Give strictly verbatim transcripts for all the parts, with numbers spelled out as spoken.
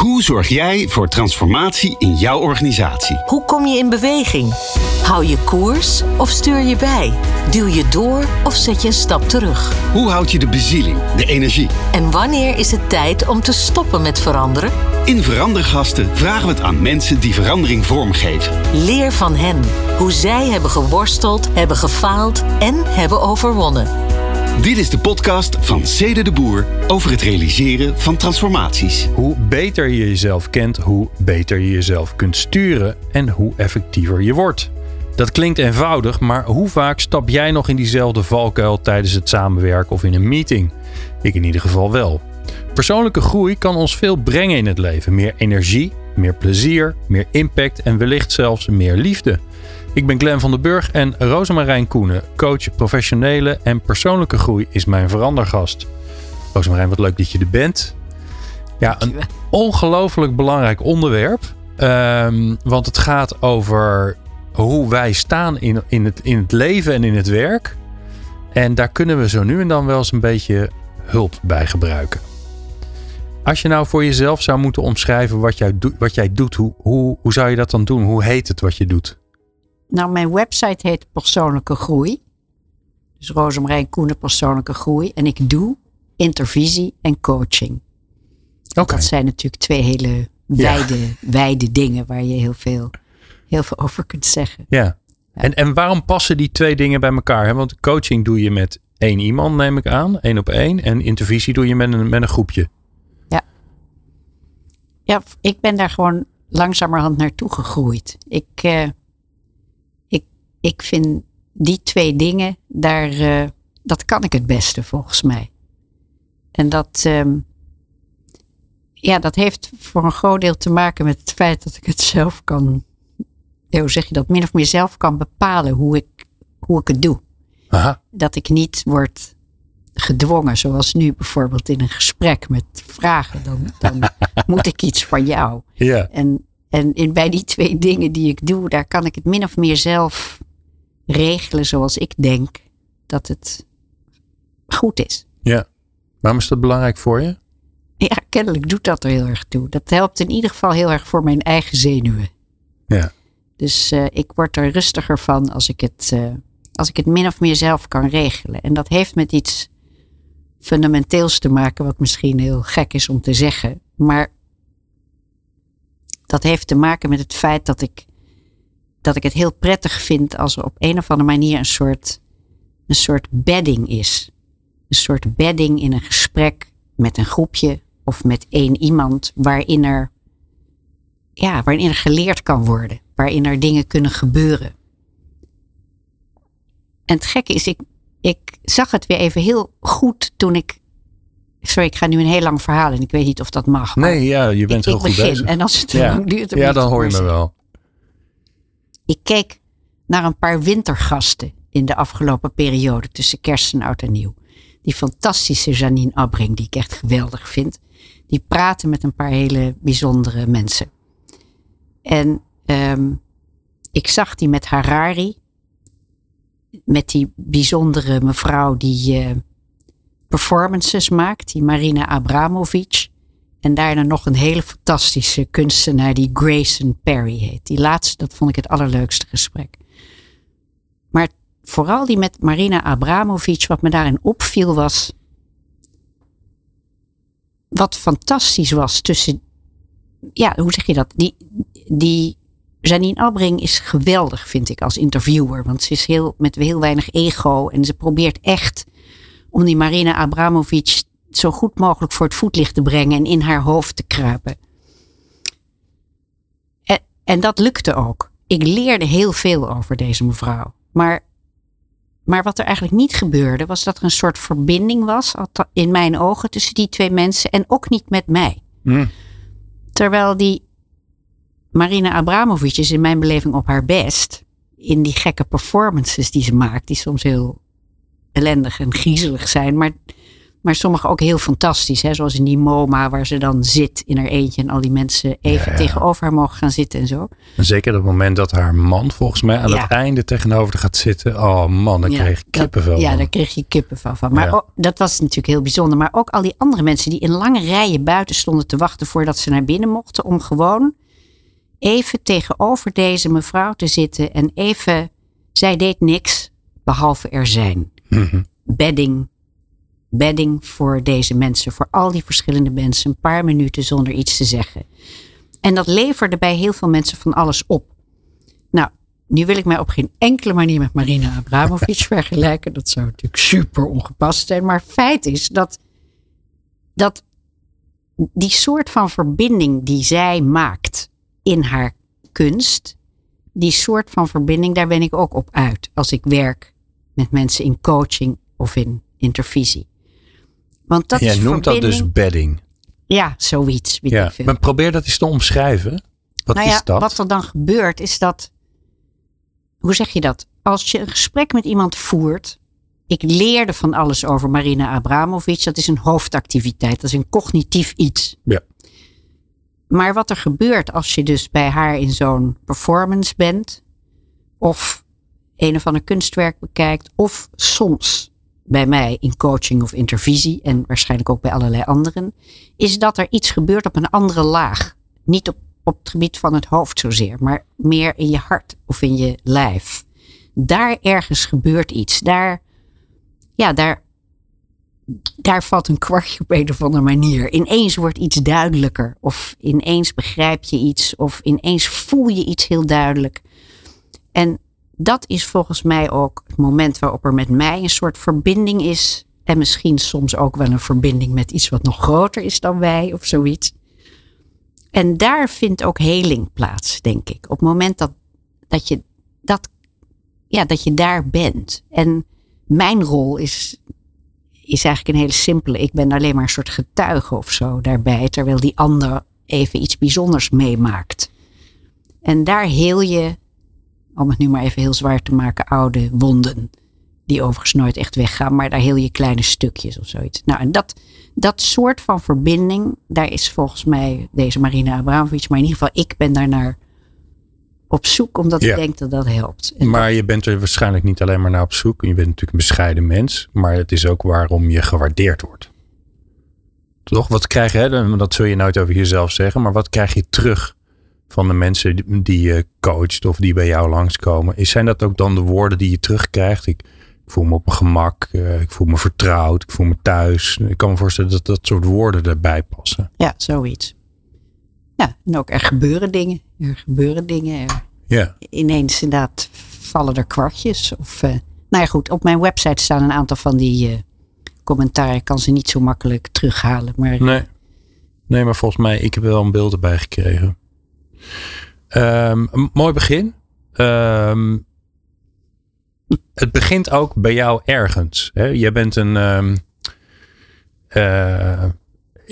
Hoe zorg jij voor transformatie in jouw organisatie? Hoe kom je in beweging? Hou je koers of stuur je bij? Duw je door of zet je een stap terug? Hoe houd je de bezieling, de energie? En wanneer is het tijd om te stoppen met veranderen? In Verandergasten vragen we het aan mensen die verandering vormgeven. Leer van hen hoe zij hebben geworsteld, hebben gefaald en hebben overwonnen. Dit is de podcast van Cedric de Boer over het realiseren van transformaties. Hoe beter je jezelf kent, hoe beter je jezelf kunt sturen en hoe effectiever je wordt. Dat klinkt eenvoudig, maar hoe vaak stap jij nog in diezelfde valkuil tijdens het samenwerken of in een meeting? Ik in ieder geval wel. Persoonlijke groei kan ons veel brengen in het leven. Meer energie, meer plezier, meer impact en wellicht zelfs meer liefde. Ik ben Glenn van den Burg en Rozemarijn Koenen, coach professionele en persoonlijke groei, is mijn verandergast. Rozemarijn, wat leuk dat je er bent. Ja, een ongelooflijk belangrijk onderwerp. Um, want het gaat over hoe wij staan in, in, het, in het leven en in het werk. En daar kunnen we zo nu en dan wel eens een beetje hulp bij gebruiken. Als je nou voor jezelf zou moeten omschrijven wat jij, do- wat jij doet, hoe, hoe, hoe zou je dat dan doen? Hoe heet het wat je doet? Nou, mijn website heet Persoonlijke Groei. Dus Rozemarijn Koenen, Persoonlijke Groei. En ik doe intervisie en coaching. Okay. Dat zijn natuurlijk twee hele wijde, ja. wijde dingen waar je heel veel, heel veel over kunt zeggen. Ja. Ja. En, en waarom passen die twee dingen bij elkaar? Hè? Want coaching doe je met één iemand, neem ik aan. Één op één. En intervisie doe je met een, met een groepje. Ja. Ja, ik ben daar gewoon langzamerhand naartoe gegroeid. Ik... Uh, Ik vind die twee dingen, daar, uh, dat kan ik het beste volgens mij. En dat, um, ja, dat heeft voor een groot deel te maken met het feit dat ik het zelf kan, hoe zeg je dat, min of meer zelf kan bepalen hoe ik, hoe ik het doe. Aha. Dat ik niet word gedwongen, zoals nu bijvoorbeeld in een gesprek met vragen. Dan, dan moet ik iets van jou. Yeah. En, en in, bij die twee dingen die ik doe, daar kan ik het min of meer zelf regelen zoals ik denk dat het goed is. Ja, waarom is dat belangrijk voor je? Ja, kennelijk doet dat er heel erg toe. Dat helpt in ieder geval heel erg voor mijn eigen zenuwen. Ja. Dus uh, ik word er rustiger van als ik, het, uh, als ik het min of meer zelf kan regelen. En dat heeft met iets fundamenteels te maken, wat misschien heel gek is om te zeggen. Maar dat heeft te maken met het feit dat ik... dat ik het heel prettig vind als er op een of andere manier een soort, een soort bedding is. Een soort bedding in een gesprek met een groepje of met één iemand waarin er, ja, waarin er geleerd kan worden. Waarin er dingen kunnen gebeuren. En het gekke is, ik, ik zag het weer even heel goed toen ik... Sorry, ik ga nu een heel lang verhaal en ik weet niet of dat mag. Maar nee, ja, je bent ik, heel ik goed begin, bezig. En als het te ja. lang duurt... Dan ja, dan hoor je me wel. Ik keek naar een paar wintergasten in de afgelopen periode tussen kerst en oud en nieuw. Die fantastische Janine Abbring, die ik echt geweldig vind. Die praatte met een paar hele bijzondere mensen. En um, ik zag die met Harari. Met die bijzondere mevrouw die uh, performances maakt. Die Marina Abramovic. En daarna nog een hele fantastische kunstenaar die Grayson Perry heet. Die laatste, dat vond ik het allerleukste gesprek. Maar vooral die met Marina Abramovic, wat me daarin opviel was... Wat fantastisch was tussen... Ja, hoe zeg je dat? Die, die Janine Abbring is geweldig, vind ik, als interviewer. Want ze is heel, met heel weinig ego. En ze probeert echt om die Marina Abramovic... zo goed mogelijk voor het voetlicht te brengen en in haar hoofd te kruipen. En, en dat lukte ook. Ik leerde heel veel over deze mevrouw. Maar, maar wat er eigenlijk niet gebeurde, was dat er een soort verbinding was, in mijn ogen, tussen die twee mensen en ook niet met mij. Mm. Terwijl die Marina Abramovic is in mijn beleving op haar best, in die gekke performances die ze maakt, die soms heel ellendig en griezelig zijn, maar Maar sommige ook heel fantastisch. Hè? Zoals in die MoMA waar ze dan zit in haar eentje. En al die mensen even ja, ja. tegenover haar mogen gaan zitten en zo. En zeker op het moment dat haar man volgens mij aan ja. het einde tegenover haar gaat zitten. Oh man, daar ja, kreeg ik kippenvel dat, van. Ja, daar kreeg je kippenvel van. Maar ja. ook, dat was natuurlijk heel bijzonder. Maar ook al die andere mensen die in lange rijen buiten stonden te wachten voordat ze naar binnen mochten. Om gewoon even tegenover deze mevrouw te zitten. En even, zij deed niks behalve er zijn. Mm-hmm. Bedding. Bedding voor deze mensen, voor al die verschillende mensen, een paar minuten zonder iets te zeggen. En dat leverde bij heel veel mensen van alles op. Nou, nu wil ik mij op geen enkele manier met Marina Abramovic vergelijken. Dat zou natuurlijk super ongepast zijn. Maar feit is dat, dat die soort van verbinding die zij maakt in haar kunst, die soort van verbinding, daar ben ik ook op uit. Als ik werk met mensen in coaching of in intervisie. Want dat Jij is noemt verbinding. Dat dus bedding. Ja, zoiets. Ja. Maar probeer dat eens te omschrijven. Wat nou ja, is dat? Wat er dan gebeurt is dat... Hoe zeg je dat? Als je een gesprek met iemand voert... Ik leerde van alles over Marina Abramovic. Dat is een hoofdactiviteit. Dat is een cognitief iets. Ja. Maar wat er gebeurt als je dus bij haar in zo'n performance bent... of een of ander kunstwerk bekijkt... of soms... bij mij in coaching of intervisie... en waarschijnlijk ook bij allerlei anderen... is dat er iets gebeurt op een andere laag. Niet op, op het gebied van het hoofd zozeer... maar meer in je hart of in je lijf. Daar ergens gebeurt iets. Daar, ja, daar, daar valt een kwartje op een of andere manier. Ineens wordt iets duidelijker... of ineens begrijp je iets... of ineens voel je iets heel duidelijk. En... dat is volgens mij ook het moment waarop er met mij een soort verbinding is. En misschien soms ook wel een verbinding met iets wat nog groter is dan wij of zoiets. En daar vindt ook heling plaats, denk ik. Op het moment dat, dat, je, dat, ja, dat je daar bent. En mijn rol is, is eigenlijk een hele simpele. Ik ben alleen maar een soort getuige of zo daarbij. Terwijl die ander even iets bijzonders meemaakt. En daar heel je... om het nu maar even heel zwaar te maken, oude wonden. Die overigens nooit echt weggaan, maar daar heel je kleine stukjes of zoiets. Nou, en dat, dat soort van verbinding, daar is volgens mij deze Marina Abramovic, maar in ieder geval, ik ben daarnaar op zoek, omdat ja. ik denk dat dat helpt. En maar dat... je bent er waarschijnlijk niet alleen maar naar op zoek. Je bent natuurlijk een bescheiden mens, maar het is ook waarom je gewaardeerd wordt. Toch? Wat krijg je, hè? Dat zul je nooit over jezelf zeggen, maar wat krijg je terug? Van de mensen die je coacht of die bij jou langskomen. Zijn dat ook dan de woorden die je terugkrijgt? Ik, ik voel me op mijn gemak. Ik voel me vertrouwd. Ik voel me thuis. Ik kan me voorstellen dat dat soort woorden erbij passen. Ja, zoiets. Ja, en ook er gebeuren dingen. Er gebeuren dingen. Er ja. Ineens inderdaad vallen er kwartjes. Of, uh, nou ja goed, op mijn website staan een aantal van die uh, commentaren. Ik kan ze niet zo makkelijk terughalen. Maar, nee. nee, maar volgens mij, ik heb wel een beeld erbij gekregen. Um, een mooi begin. Um, het begint ook bij jou ergens. Hè? Je bent een, um, uh,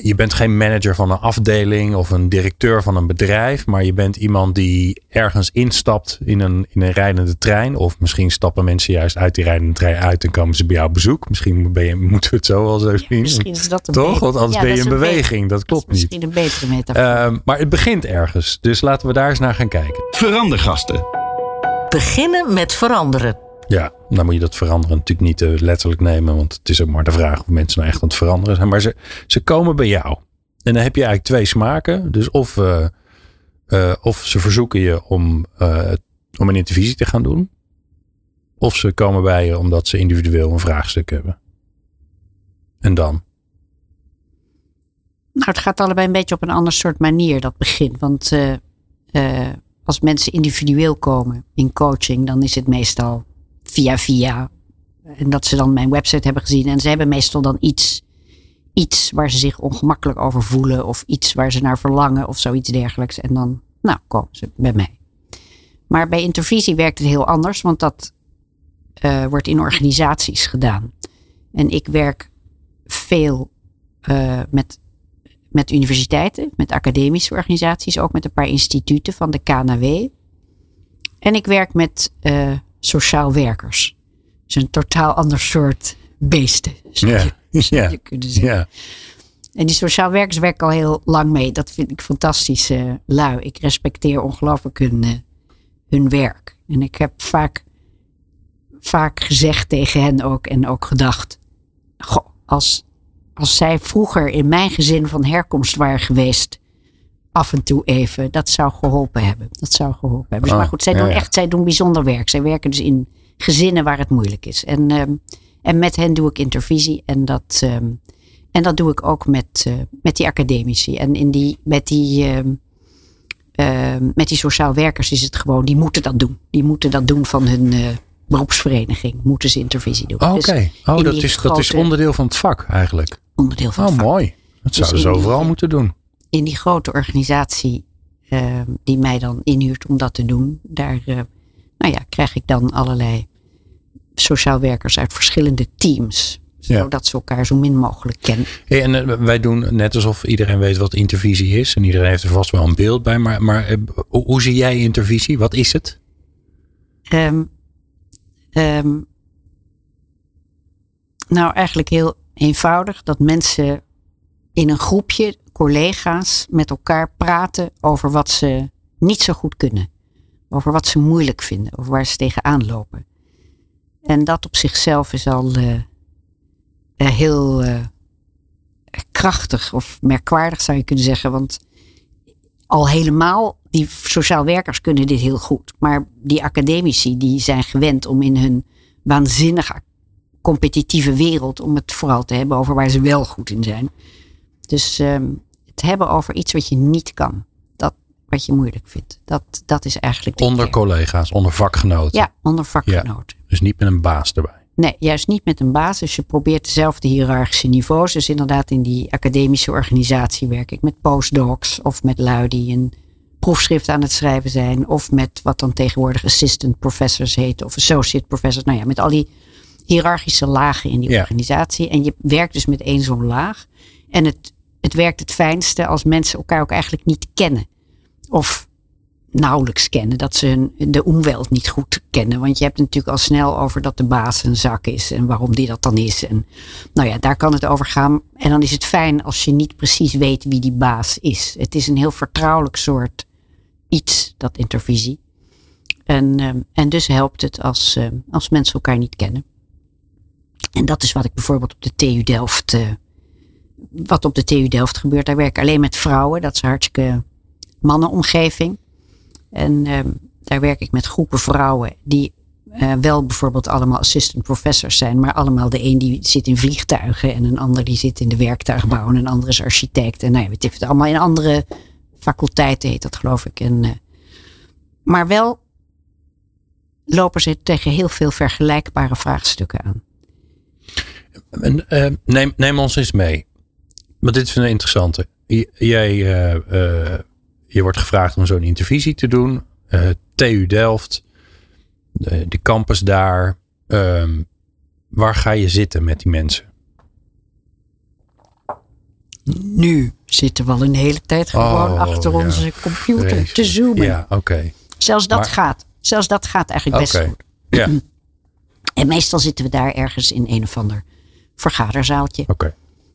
je bent geen manager van een afdeling of een directeur van een bedrijf, maar je bent iemand die ergens instapt in een, in een rijdende trein. Of misschien stappen mensen juist uit die rijdende trein uit en komen ze bij jou op bezoek. Misschien ben je, moeten we het zo wel zo zien. Ja, misschien is dat een toch? Betere. Want anders ja, ben je in beweging. Be- dat klopt dat misschien niet. Misschien een betere metafoor. Uh, maar het begint ergens. Dus laten we daar eens naar gaan kijken. Verandergasten. Beginnen met veranderen. Ja, dan moet je dat veranderen natuurlijk niet uh, letterlijk nemen. Want het is ook maar de vraag of mensen nou echt aan het veranderen zijn. Maar ze, ze komen bij jou. En dan heb je eigenlijk twee smaken. Dus of, uh, uh, of ze verzoeken je om, uh, om een intervisie te gaan doen. Of ze komen bij je omdat ze individueel een vraagstuk hebben. En dan? Nou, het gaat allebei een beetje op een ander soort manier, dat begin. Want uh, uh, als mensen individueel komen in coaching, dan is het meestal... via via. En dat ze dan mijn website hebben gezien. En ze hebben meestal dan iets. Iets waar ze zich ongemakkelijk over voelen. Of iets waar ze naar verlangen. Of zoiets dergelijks. En dan nou, komen ze bij mij. Maar bij intervisie werkt het heel anders. Want dat uh, wordt in organisaties gedaan. En ik werk veel uh, met, met universiteiten. Met academische organisaties. Ook met een paar instituten van de K N A W. En ik werk met... Uh, sociaal werkers. Dus een totaal ander soort beesten. Een stukje yeah. zou je kunnen zeggen. Ja. En die sociaal werkers werken al heel lang mee. Dat vind ik fantastisch uh, lui. Ik respecteer ongelooflijk hun, uh, hun werk. En ik heb vaak, vaak gezegd tegen hen ook en ook gedacht. Goh, als, als zij vroeger in mijn gezin van herkomst waren geweest. Af en toe even. Dat zou geholpen hebben. Dat zou geholpen hebben. Oh, maar goed, zij ja, doen echt, zij doen bijzonder werk. Zij werken dus in gezinnen waar het moeilijk is. En, um, en met hen doe ik intervisie. En dat... Um, En dat doe ik ook met, uh, met die academici. En in die, met, die, uh, uh, met die sociaal werkers is het gewoon, die moeten dat doen. Die moeten dat doen van hun uh, beroepsvereniging. Moeten ze intervisie doen. Oh, oké. Okay. Dus oh, dat, is, grote, dat is onderdeel van het vak eigenlijk. Onderdeel van oh, het vak. Mooi. Dat zouden dus ze overal die, moeten doen. In die grote organisatie uh, die mij dan inhuurt om dat te doen. Daar uh, nou ja, krijg ik dan allerlei sociaal werkers uit verschillende teams. Ja. Zodat ze elkaar zo min mogelijk kennen. Ja, en wij doen net alsof iedereen weet wat intervisie is. En iedereen heeft er vast wel een beeld bij. Maar, maar hoe zie jij intervisie? Wat is het? Um, um, nou, eigenlijk heel eenvoudig. Dat mensen in een groepje, collega's, met elkaar praten over wat ze niet zo goed kunnen. Over wat ze moeilijk vinden. Of waar ze tegenaan lopen. En dat op zichzelf is al... Uh, Uh, heel uh, krachtig of merkwaardig zou je kunnen zeggen. Want al helemaal, die sociaal werkers kunnen dit heel goed. Maar die academici die zijn gewend om in hun waanzinnige competitieve wereld. Om het vooral te hebben over waar ze wel goed in zijn. Dus uh, het hebben over iets wat je niet kan. Dat wat je moeilijk vindt. Dat, dat is eigenlijk... Onder keer. collega's, onder vakgenoten. Ja, onder vakgenoten. Ja, dus niet met een baas erbij. Nee, juist niet met een baas. Dus je probeert dezelfde hiërarchische niveaus. Dus inderdaad in die academische organisatie werk ik met postdocs. Of met lui die een proefschrift aan het schrijven zijn. Of met wat dan tegenwoordig assistant professors heet. Of associate professors. Nou ja, met al die hiërarchische lagen in die ja. organisatie. En je werkt dus met één zo'n laag. En het, het werkt het fijnste als mensen elkaar ook eigenlijk niet kennen. Of... nauwelijks kennen. Dat ze hun, de omweld niet goed kennen. Want je hebt het natuurlijk al snel over dat de baas een zak is. En waarom die dat dan is. En nou ja, daar kan het over gaan. En dan is het fijn als je niet precies weet wie die baas is. Het is een heel vertrouwelijk soort iets, dat intervisie. En, um, en dus helpt het als, um, als mensen elkaar niet kennen. En dat is wat ik bijvoorbeeld op de T U Delft... Uh, wat op de T U Delft gebeurt. Daar werk ik alleen met vrouwen. Dat is een hartstikke mannenomgeving. En uh, daar werk ik met groepen vrouwen die uh, wel bijvoorbeeld allemaal assistant professors zijn. Maar allemaal de een die zit in vliegtuigen en een ander die zit in de werktuigbouw. En een ander is architect. En nou ja, weet je, allemaal in andere faculteiten heet dat geloof ik. En, uh, maar wel lopen ze tegen heel veel vergelijkbare vraagstukken aan. En, uh, neem, neem ons eens mee. Want dit is een interessante. J- jij... Uh, uh, Je wordt gevraagd om zo'n intervisie te doen. Uh, T U Delft. De, de campus daar. Um, waar ga je zitten met die mensen? Nu zitten we al een hele tijd gewoon oh, achter ja. onze computer Regen. te zoomen. Ja, okay. Zelfs dat maar, gaat. Zelfs dat gaat eigenlijk best okay. goed. Ja. En meestal zitten we daar ergens in een of ander vergaderzaaltje. Okay.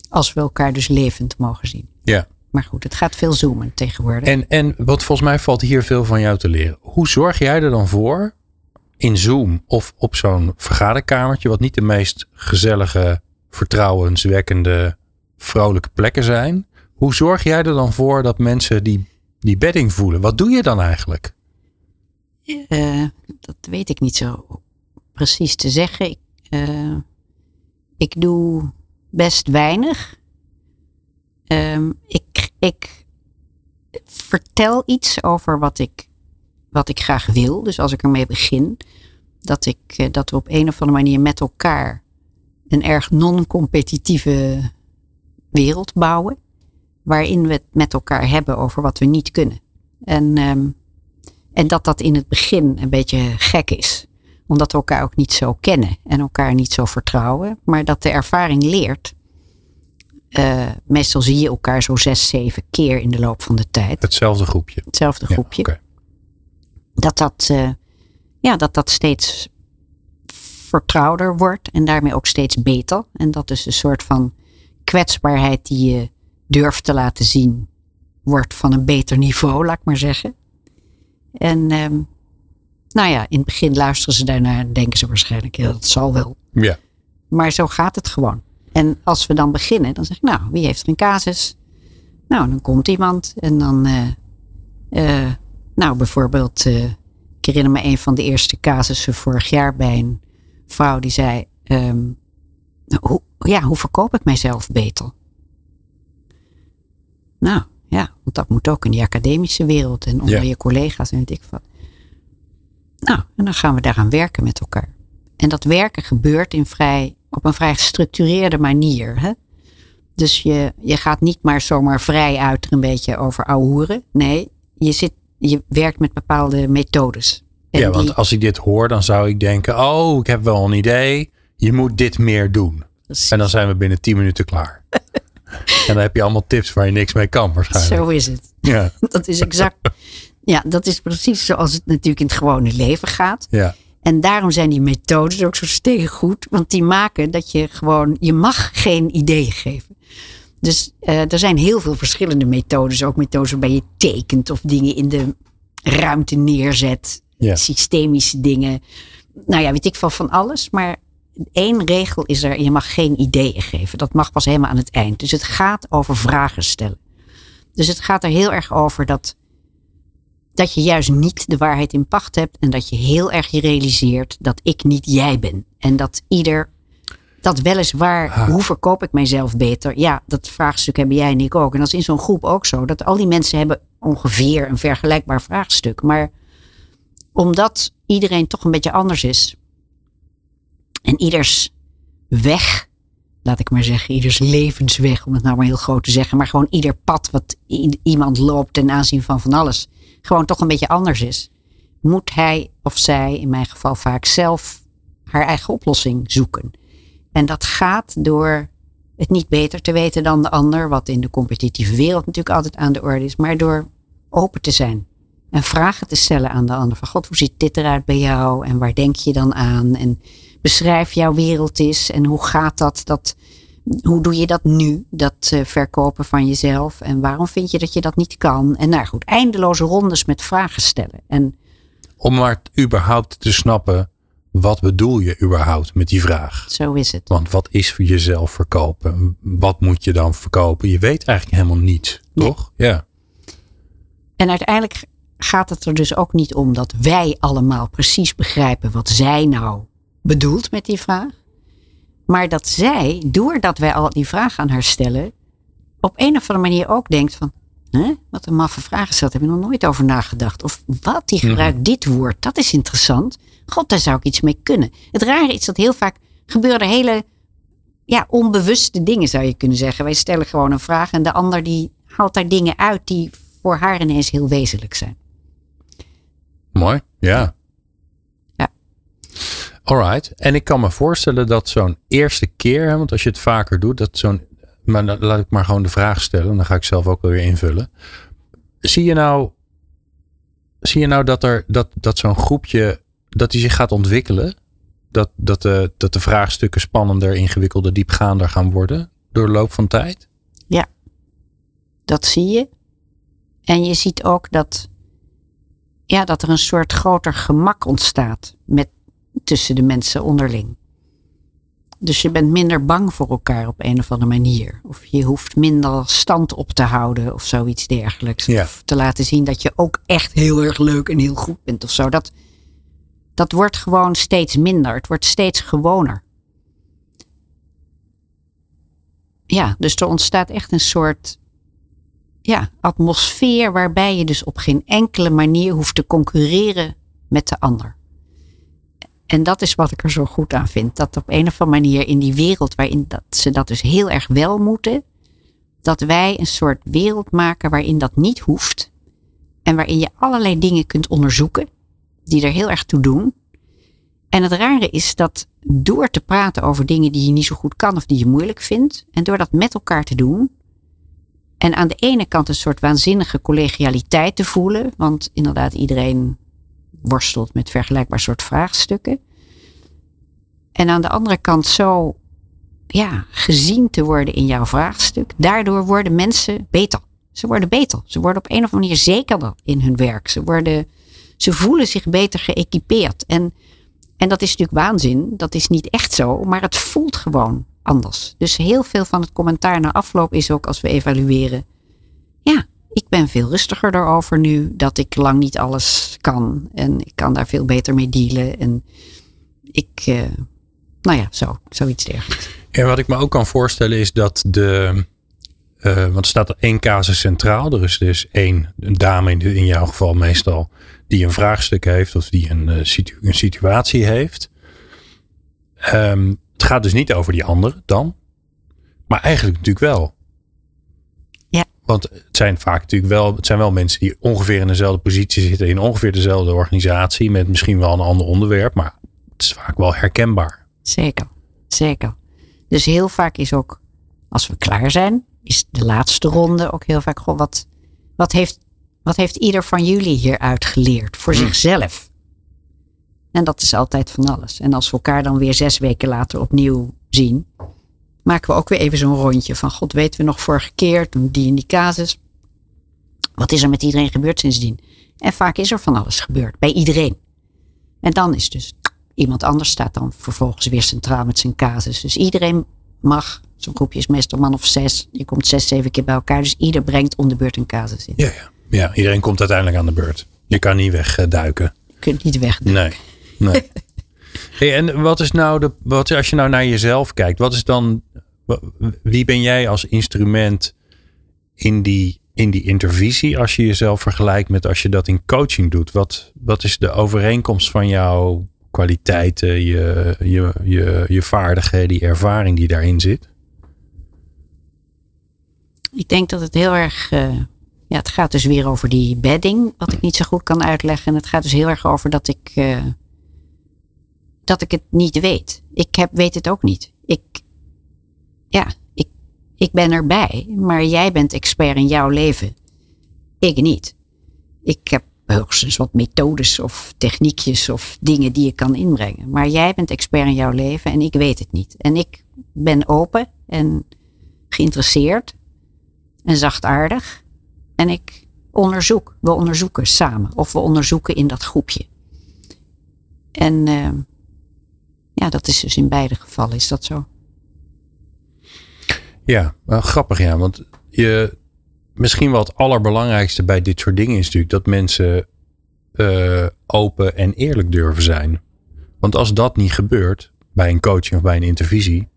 Als we elkaar dus levend mogen zien. Ja. Maar goed, het gaat veel zoomen tegenwoordig. En, en wat volgens mij valt hier veel van jou te leren. Hoe zorg jij er dan voor in Zoom of op zo'n vergaderkamertje... wat niet de meest gezellige, vertrouwenswekkende, vrolijke plekken zijn. Hoe zorg jij er dan voor dat mensen die, die bedding voelen? Wat doe je dan eigenlijk? Uh, dat weet ik niet zo precies te zeggen. Ik, uh, ik doe best weinig... Um, ik, ik vertel iets over wat ik, wat ik graag wil. Dus als ik ermee begin. Dat, ik, dat we op een of andere manier met elkaar een erg non-competitieve wereld bouwen. Waarin we het met elkaar hebben over wat we niet kunnen. En, um, en dat dat in het begin een beetje gek is. Omdat we elkaar ook niet zo kennen. En elkaar niet zo vertrouwen. Maar dat de ervaring leert... Uh, meestal zie je elkaar zo zes, zeven keer in de loop van de tijd. Hetzelfde groepje. Hetzelfde groepje. Ja, okay. dat, dat, uh, ja, dat dat steeds vertrouwder wordt en daarmee ook steeds beter. En dat is een soort van kwetsbaarheid die je durft te laten zien, wordt van een beter niveau, laat ik maar zeggen. En um, nou ja, in het begin luisteren ze daarnaar en denken ze waarschijnlijk, ja, dat zal wel. Ja. Maar zo gaat het gewoon. En als we dan beginnen, dan zeg ik, nou, wie heeft er een casus? Nou, dan komt iemand en dan, uh, uh, nou bijvoorbeeld, uh, ik herinner me een van de eerste casussen vorig jaar bij een vrouw die zei, um, hoe, ja, hoe verkoop ik mijzelf beter? Nou, ja, want dat moet ook in die academische wereld en onder ja. je collega's en weet ik wat. Nou, en dan gaan we daaraan werken met elkaar. En dat werken gebeurt in vrij, op een vrij gestructureerde manier. Hè? Dus je, je gaat niet maar zomaar vrij uit er een beetje over ouwehoeren. Nee, je, zit, je werkt met bepaalde methodes. En ja, want die, als ik dit hoor, dan zou ik denken, oh, ik heb wel een idee. Je moet dit meer doen. Precies. En dan zijn we binnen tien minuten klaar. En dan heb je allemaal tips waar je niks mee kan waarschijnlijk. Zo is het. Ja. Dat is exact. Ja, dat is precies zoals het natuurlijk in het gewone leven gaat. Ja. En daarom zijn die methodes ook zo stevig goed. Want die maken dat je gewoon, je mag geen ideeën geven. Dus uh, er zijn heel veel verschillende methodes. Ook methodes waarbij je tekent of dingen in de ruimte neerzet. Ja. Systemische dingen. Nou ja, weet ik veel van alles. Maar één regel is er, je mag geen ideeën geven. Dat mag pas helemaal aan het eind. Dus het gaat over vragen stellen. Dus het gaat er heel erg over dat... dat je juist niet de waarheid in pacht hebt. En dat je heel erg je realiseert dat ik niet jij ben. En dat ieder, dat weliswaar, ah. hoe verkoop ik mijzelf beter? Ja, dat vraagstuk hebben jij en ik ook. En dat is in zo'n groep ook zo. Dat al die mensen hebben ongeveer een vergelijkbaar vraagstuk. Maar omdat iedereen toch een beetje anders is. En ieders weg, laat ik maar zeggen, ieders levensweg. Om het nou maar heel groot te zeggen. Maar gewoon ieder pad wat iemand loopt ten aanzien van van alles. Gewoon toch een beetje anders is. Moet hij of zij, in mijn geval vaak zelf, haar eigen oplossing zoeken. En dat gaat door het niet beter te weten dan de ander. Wat in de competitieve wereld natuurlijk altijd aan de orde is. Maar door open te zijn. En vragen te stellen aan de ander. Van God, hoe ziet dit eruit bij jou? En waar denk je dan aan? En beschrijf jouw wereld eens. En hoe gaat dat? dat hoe doe je dat nu? Dat uh, verkopen van jezelf. En waarom vind je dat je dat niet kan? En nou goed, eindeloze rondes met vragen stellen. En om maar überhaupt te snappen. Wat bedoel je überhaupt met die vraag? Zo is het. Want wat is voor jezelf verkopen? Wat moet je dan verkopen? Je weet eigenlijk helemaal niets. Nee. Toch? Ja. En uiteindelijk gaat het er dus ook niet om. Dat wij allemaal precies begrijpen. Wat zij nou bedoelt met die vraag. Maar dat zij, doordat wij al die vraag aan haar stellen, op een of andere manier ook denkt van, hè, wat een maffe vraag is dat, heb ik nog nooit over nagedacht. Of wat, die gebruikt mm-hmm. dit woord, dat is interessant. God, daar zou ik iets mee kunnen. Het rare is dat heel vaak gebeuren hele ja, onbewuste dingen, zou je kunnen zeggen. Wij stellen gewoon een vraag en de ander die haalt daar dingen uit die voor haar ineens heel wezenlijk zijn. Mooi, ja. Alright, en ik kan me voorstellen dat zo'n eerste keer, hè, want als je het vaker doet, dat zo'n, maar dan laat ik maar gewoon de vraag stellen, dan ga ik zelf ook wel weer invullen. Zie je nou, zie je nou dat er dat, dat zo'n groepje, dat die zich gaat ontwikkelen, dat, dat, de, dat de vraagstukken spannender, ingewikkelder, diepgaander gaan worden door de loop van tijd? Ja, dat zie je. En je ziet ook dat, ja, dat er een soort groter gemak ontstaat met tussen de mensen onderling. Dus je bent minder bang voor elkaar op een of andere manier. Of je hoeft minder stand op te houden of zoiets dergelijks. Ja. Of te laten zien dat je ook echt heel erg leuk en heel goed bent of zo. Dat, dat wordt gewoon steeds minder. Het wordt steeds gewoner. Ja, dus er ontstaat echt een soort ja, atmosfeer waarbij je dus op geen enkele manier hoeft te concurreren met de ander. En dat is wat ik er zo goed aan vind. Dat op een of andere manier in die wereld waarin dat ze dat dus heel erg wel moeten. Dat wij een soort wereld maken waarin dat niet hoeft. En waarin je allerlei dingen kunt onderzoeken. Die er heel erg toe doen. En het rare is dat door te praten over dingen die je niet zo goed kan of die je moeilijk vindt. En door dat met elkaar te doen. En aan de ene kant een soort waanzinnige collegialiteit te voelen. Want inderdaad iedereen worstelt met vergelijkbaar soort vraagstukken. En aan de andere kant zo ja, gezien te worden in jouw vraagstuk. Daardoor worden mensen beter. Ze worden beter. Ze worden op een of andere manier zekerder in hun werk. Ze, worden, ze voelen zich beter geëquipeerd. En, en dat is natuurlijk waanzin. Dat is niet echt zo. Maar het voelt gewoon anders. Dus heel veel van het commentaar na afloop is ook als we evalueren. Ja, ik ben veel rustiger daarover nu. Dat ik lang niet alles kan. En ik kan daar veel beter mee dealen. En ik, uh, nou ja, zo, zoiets dergelijks. En wat ik me ook kan voorstellen is dat de... Uh, want er staat er één casus centraal. Er is dus één een dame in, in jouw geval meestal die een vraagstuk heeft of die een, uh, situ- een situatie heeft. Um, het gaat dus niet over die andere dan. Maar eigenlijk natuurlijk wel. Ja. Want het zijn vaak natuurlijk wel, het zijn wel mensen die ongeveer in dezelfde positie zitten. In ongeveer dezelfde organisatie. Met misschien wel een ander onderwerp. Maar het is vaak wel herkenbaar. Zeker, zeker. Dus heel vaak is ook als we klaar zijn. Is de laatste ronde ook heel vaak. Goh, wat, wat, heeft, wat heeft ieder van jullie hieruit geleerd? Voor mm. zichzelf. En dat is altijd van alles. En als we elkaar dan weer zes weken later opnieuw zien. Maken we ook weer even zo'n rondje. Van god, weten we nog vorige keer. Toen die en die casus. Wat is er met iedereen gebeurd sindsdien? En vaak is er van alles gebeurd. Bij iedereen. En dan is dus. Iemand anders staat dan vervolgens weer centraal met zijn casus. Dus iedereen mag. Zo'n groepje is meestal man of zes. Je komt zes, zeven keer bij elkaar. Dus ieder brengt om de beurt een casus in. Ja, ja. ja iedereen komt uiteindelijk aan de beurt. Je kan niet wegduiken. Je kunt niet wegduiken. Nee. nee. Hey, en wat is nou de. Wat, als je nou naar jezelf kijkt. Wat is dan. Wie ben jij als instrument in die, in die intervisie? Als je jezelf vergelijkt met als je dat in coaching doet. Wat, wat is de overeenkomst van jouw kwaliteiten, je, je, je, je vaardigheden, die ervaring die daarin zit? Ik denk dat het heel erg, uh, ja, het gaat dus weer over die bedding, wat ik niet zo goed kan uitleggen. En het gaat dus heel erg over dat ik, uh, dat ik het niet weet. Ik heb, weet het ook niet. Ik, ja, ik, ik ben erbij, maar jij bent expert in jouw leven. Ik niet. Ik heb hoogstens wat methodes of techniekjes of dingen die je kan inbrengen. Maar jij bent expert in jouw leven en ik weet het niet. En ik ben open en geïnteresseerd. En zachtaardig. En ik onderzoek. We onderzoeken samen. Of we onderzoeken in dat groepje. En uh, ja, dat is dus in beide gevallen. Is dat zo? Ja, wel grappig ja. Want je, misschien wel het allerbelangrijkste bij dit soort dingen is natuurlijk dat mensen uh, open en eerlijk durven zijn. Want als dat niet gebeurt bij een coaching of bij een intervisie,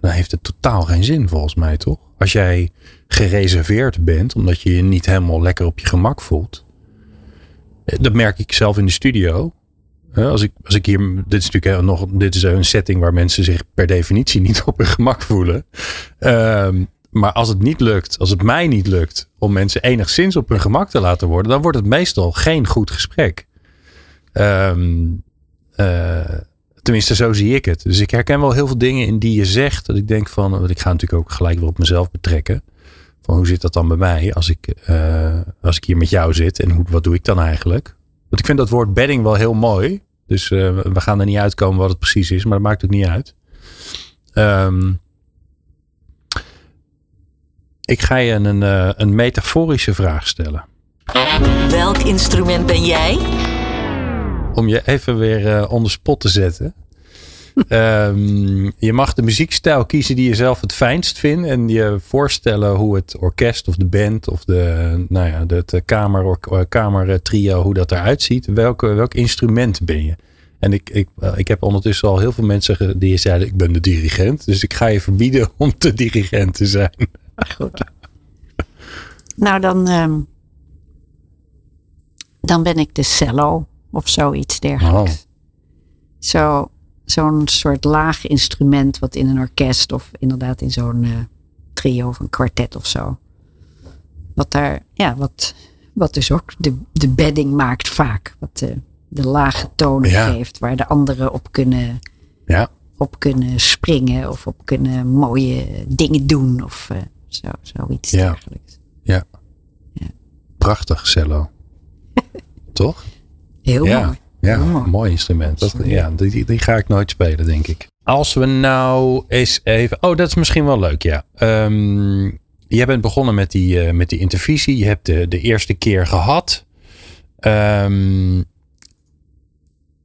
dan heeft het totaal geen zin volgens mij, toch? Als jij gereserveerd bent, omdat je je niet helemaal lekker op je gemak voelt. Dat merk ik zelf in de studio. Als ik, als ik hier, dit is natuurlijk nog, dit is een setting waar mensen zich per definitie niet op hun gemak voelen. Um, maar als het niet lukt, als het mij niet lukt om mensen enigszins op hun gemak te laten worden, dan wordt het meestal geen goed gesprek. Um, uh, Tenminste, zo zie ik het. Dus ik herken wel heel veel dingen in die je zegt. Dat ik denk van, want ik ga natuurlijk ook gelijk weer op mezelf betrekken. Van hoe zit dat dan bij mij als ik, uh, als ik hier met jou zit? En hoe, wat doe ik dan eigenlijk? Want ik vind dat woord bedding wel heel mooi. Dus uh, we gaan er niet uitkomen wat het precies is. Maar dat maakt ook niet uit. Um, ik ga je een, uh, een metaforische vraag stellen. Welk instrument ben jij? Om je even weer uh, on the spot te zetten. Um, je mag de muziekstijl kiezen die je zelf het fijnst vindt. En je voorstellen hoe het orkest of de band of de, nou ja, het kamer, kamertrio, hoe dat eruit ziet. Welk, welk instrument ben je? En ik, ik, ik heb ondertussen al heel veel mensen die zeiden, ik ben de dirigent. Dus ik ga je verbieden om de dirigent te zijn. Goed. Nou, dan, um, dan ben ik de cello. Of zoiets dergelijks. Oh. Zo, zo'n soort laag instrument wat in een orkest of inderdaad in zo'n uh, trio of een kwartet of zo. Wat daar, ja, wat, wat dus ook de, de bedding maakt vaak. Wat de, de lage tonen ja. geeft waar de anderen op kunnen, ja. op kunnen springen of op kunnen mooie dingen doen of uh, zo, zoiets ja. dergelijks. Ja. ja, prachtig cello. Toch? Heel, ja, mooi. Ja, heel mooi. Mooi instrument. Dat, ja, die, die ga ik nooit spelen, denk ik. Als we nou eens even... Oh, dat is misschien wel leuk, ja. Um, jij bent begonnen met die, uh, met die intervisie. Je hebt de, de eerste keer gehad. Um,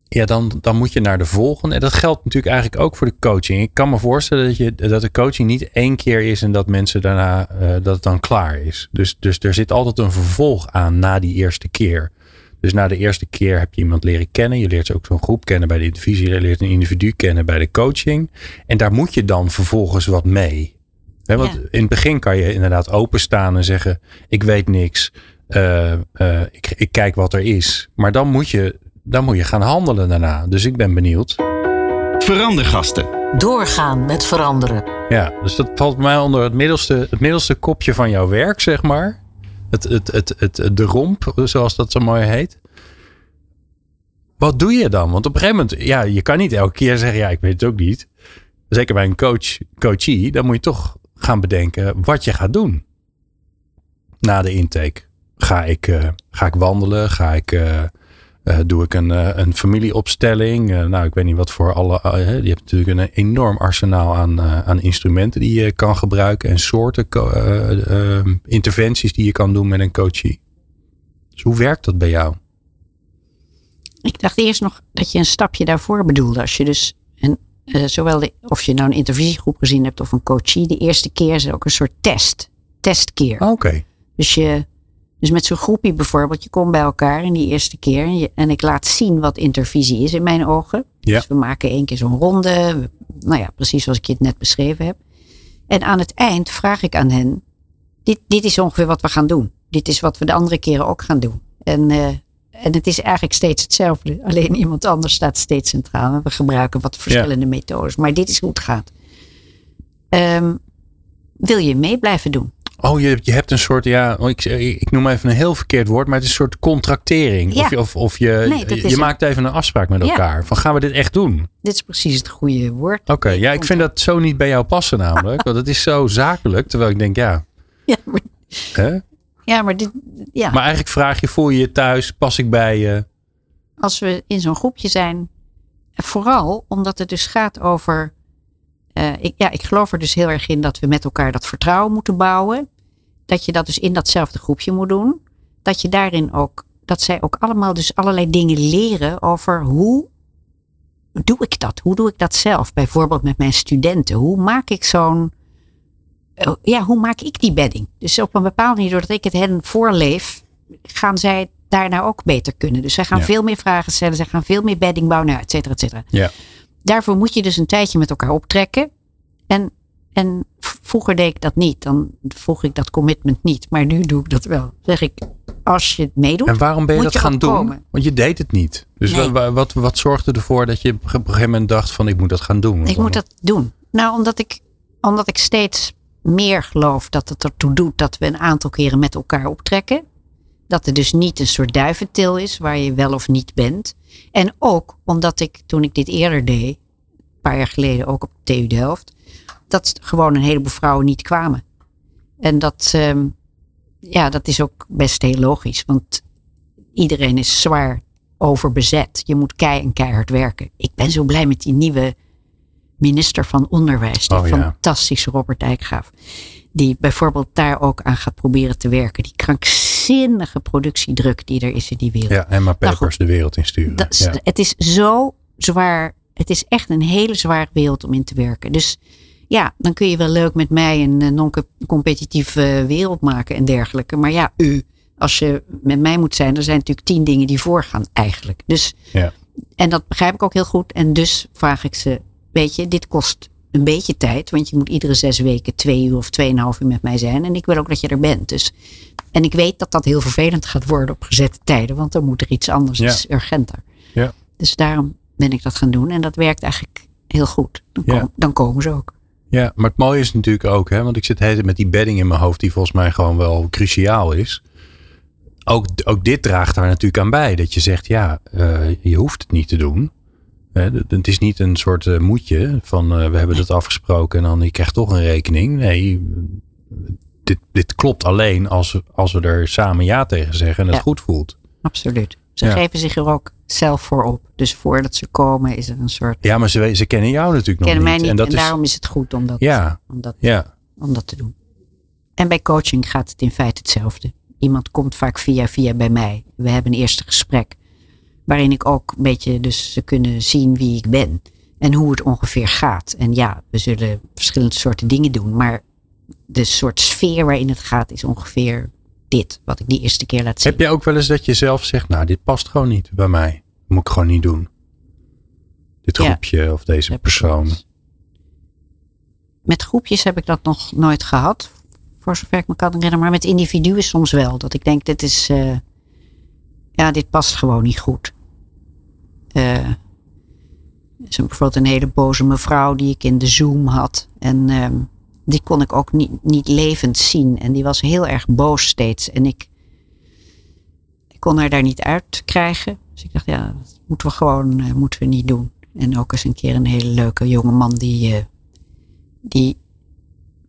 ja, dan, dan moet je naar de volgende. En dat geldt natuurlijk eigenlijk ook voor de coaching. Ik kan me voorstellen dat, je, dat de coaching niet één keer is... en dat mensen daarna uh, dat het dan klaar is. Dus, dus er zit altijd een vervolg aan na die eerste keer. Dus na de eerste keer heb je iemand leren kennen. Je leert ook zo'n groep kennen bij de intervisie. Je leert een individu kennen bij de coaching. En daar moet je dan vervolgens wat mee. He, want ja. In het begin kan je inderdaad openstaan en zeggen... ik weet niks, uh, uh, ik, ik kijk wat er is. Maar dan moet, je, dan moet je gaan handelen daarna. Dus ik ben benieuwd. Verandergasten. Doorgaan met veranderen. Ja, dus dat valt mij onder het middelste, het middelste kopje van jouw werk, zeg maar. Het, het, het, het, de romp, zoals dat zo mooi heet. Wat doe je dan? Want op een gegeven moment, ja, je kan niet elke keer zeggen, ja, ik weet het ook niet. Zeker bij een coach, coachie, dan moet je toch gaan bedenken wat je gaat doen. Na de intake. Ga ik, uh, ga ik wandelen? Ga ik, uh, uh, doe ik een, uh, een familieopstelling? Uh, nou, ik weet niet wat voor alle... Uh, je hebt natuurlijk een enorm arsenaal aan, uh, aan instrumenten die je kan gebruiken. En soorten uh, uh, interventies die je kan doen met een coachie. Dus hoe werkt dat bij jou? Ik dacht eerst nog dat je een stapje daarvoor bedoelde. Als je dus... een Uh, zowel de, of je nou een intervisiegroep gezien hebt of een coachie. De eerste keer is ook een soort test. Testkeer. Oké. Okay. Dus, je, dus met zo'n groepje bijvoorbeeld. Je komt bij elkaar in die eerste keer. En, je, en ik laat zien wat intervisie is in mijn ogen. Ja. Dus we maken één keer zo'n ronde. We, nou ja, precies zoals ik je het net beschreven heb. En aan het eind vraag ik aan hen. Dit, dit is ongeveer wat we gaan doen. Dit is wat we de andere keren ook gaan doen. En... Uh, En het is eigenlijk steeds hetzelfde. Alleen iemand anders staat steeds centraal. En we gebruiken wat verschillende ja. methodes. Maar dit is hoe het gaat. Um, wil je mee blijven doen? Oh, je, je hebt een soort, ja, ik, ik noem even een heel verkeerd woord. Maar het is een soort contractering. Ja. Of, of, of je, nee, je, je maakt even een afspraak met elkaar. Ja. Van gaan we dit echt doen? Dit is precies het goede woord. Oké, okay, ja, ik vind dat zo niet bij jou passen namelijk. Want het is zo zakelijk. Terwijl ik denk, ja. Ja, maar... Hè? Ja, maar dit, ja. Maar eigenlijk vraag je, voel je je thuis, pas ik bij je? Als we in zo'n groepje zijn, vooral omdat het dus gaat over... Uh, ik, ja, ik geloof er dus heel erg in dat we met elkaar dat vertrouwen moeten bouwen. Dat je dat dus in datzelfde groepje moet doen. Dat je daarin ook, dat zij ook allemaal dus allerlei dingen leren over hoe doe ik dat? Hoe doe ik dat zelf? Bijvoorbeeld met mijn studenten. Hoe maak ik zo'n... Ja, hoe maak ik die bedding? Dus op een bepaalde manier, doordat ik het hen voorleef, gaan zij daarna ook beter kunnen. Dus zij gaan ja. veel meer vragen stellen. Zij gaan veel meer bedding bouwen, nou, et cetera, et cetera. Ja. Daarvoor moet je dus een tijdje met elkaar optrekken. En, en vroeger deed ik dat niet. Dan vroeg ik dat commitment niet. Maar nu doe ik dat wel. Zeg ik, als je het meedoet. En waarom ben je dat je gaan doen? Komen. Want je deed het niet. Dus nee. wat, wat, wat zorgde ervoor dat je op een gegeven moment dacht van ik moet dat gaan doen? Ik moet dat doen. Nou, omdat ik, omdat ik steeds... meer geloof dat het ertoe doet dat we een aantal keren met elkaar optrekken. Dat er dus niet een soort duiventil is waar je wel of niet bent. En ook omdat ik toen ik dit eerder deed, een paar jaar geleden ook op de T U Delft, dat gewoon een heleboel vrouwen niet kwamen. En dat, um, ja, dat is ook best heel logisch. Want iedereen is zwaar overbezet. Je moet kei en keihard werken. Ik ben zo blij met die nieuwe... minister van Onderwijs, die oh, ja. fantastische Robert Dijkgraaf, die bijvoorbeeld daar ook aan gaat proberen te werken. Die krankzinnige productiedruk die er is in die wereld. Ja, en maar papers nou goed, de wereld insturen. Dat, ja. Het is zo zwaar. Het is echt een hele zware wereld om in te werken. Dus ja, dan kun je wel leuk met mij een non-competitieve wereld maken en dergelijke. Maar ja, u, als je met mij moet zijn, er zijn natuurlijk tien dingen die voorgaan eigenlijk. Dus, ja. En dat begrijp ik ook heel goed. En dus vraag ik ze, weet je, dit kost een beetje tijd. Want je moet iedere zes weken twee uur of tweeënhalf uur met mij zijn. En ik wil ook dat je er bent. Dus. En ik weet dat dat heel vervelend gaat worden op gezette tijden. Want dan moet er iets anders. Ja. is urgenter. Ja. Dus daarom ben ik dat gaan doen. En dat werkt eigenlijk heel goed. Dan, ja. kom, dan komen ze ook. Ja, maar het mooie is natuurlijk ook. Hè, want ik zit hele met die bedding in mijn hoofd. Die volgens mij gewoon wel cruciaal is. Ook, ook dit draagt daar natuurlijk aan bij. Dat je zegt, ja, uh, je hoeft het niet te doen. Het is niet een soort uh, moetje van uh, we hebben dat afgesproken en dan ik krijg toch een rekening. Nee, dit, dit klopt alleen als, als we er samen ja tegen zeggen en het ja, goed voelt. Absoluut. Ze ja. geven zich er ook zelf voor op. Dus voordat ze komen is er een soort... Ja, maar ze, ze kennen jou natuurlijk nog niet. Kennen mij niet en, dat en is... daarom is het goed om dat, ja. om, dat, ja. om dat te doen. En bij coaching gaat het in feite hetzelfde. Iemand komt vaak via via bij mij. We hebben een eerste gesprek. Waarin ik ook een beetje dus ze kunnen zien wie ik ben. En hoe het ongeveer gaat. En ja, we zullen verschillende soorten dingen doen. Maar de soort sfeer waarin het gaat is ongeveer... dit, wat ik die eerste keer laat zien. Heb je ook wel eens dat je zelf zegt, nou, dit past gewoon niet bij mij. Dat moet ik gewoon niet doen. Dit groepje ja, of deze persoon. Met groepjes heb ik dat nog nooit gehad. Voor zover ik me kan herinneren. Maar met individuen soms wel. Dat ik denk, dit is... Uh, ja, dit past gewoon niet goed. Uh, zo bijvoorbeeld een hele boze mevrouw die ik in de Zoom had. En... Um, die kon ik ook niet, niet levend zien. En die was heel erg boos steeds. En ik, ik kon haar daar niet uit krijgen. Dus ik dacht, ja, dat moeten we gewoon uh, moeten we niet doen. En ook eens een keer een hele leuke jonge man die, uh, die,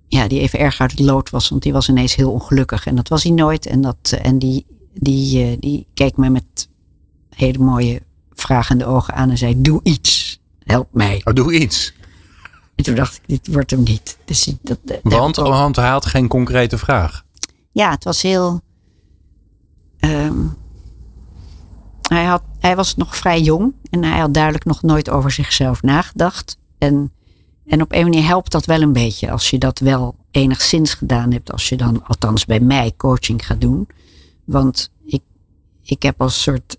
ja, die even erg uit het lood was. Want die was ineens heel ongelukkig. En dat was hij nooit. En, dat, uh, en die, die, uh, die keek me met hele mooie vragende ogen aan. En zei, doe iets. Help mij. Oh, doe iets. En toen dacht ik, dit wordt hem niet. Dus dat, dat, Want Ohant haalt geen concrete vraag. Ja, het was heel... Um, hij, had, hij was nog vrij jong. En hij had duidelijk nog nooit over zichzelf nagedacht. En, en op een manier helpt dat wel een beetje. Als je dat wel enigszins gedaan hebt. Als je dan, althans bij mij, coaching gaat doen. Want ik, ik heb als soort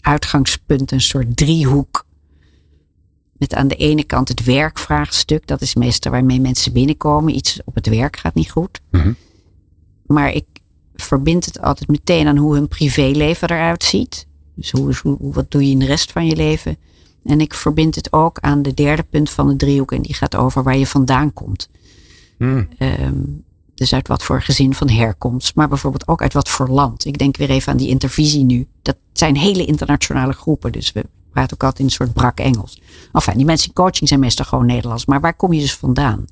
uitgangspunt een soort driehoek... Met aan de ene kant het werkvraagstuk. Dat is meestal waarmee mensen binnenkomen. Iets op het werk gaat niet goed. Mm-hmm. Maar ik verbind het altijd meteen aan hoe hun privéleven eruit ziet. Dus hoe, hoe, wat doe je in de rest van je leven? En ik verbind het ook aan de derde punt van de driehoek. En die gaat over waar je vandaan komt. Mm. Um, dus uit wat voor gezin van herkomst. Maar bijvoorbeeld ook uit wat voor land. Ik denk weer even aan die intervisie nu. Dat zijn hele internationale groepen. Dus we... praat ook altijd in een soort brak Engels. Enfin, die mensen in coaching zijn meestal gewoon Nederlands. Maar waar kom je dus vandaan?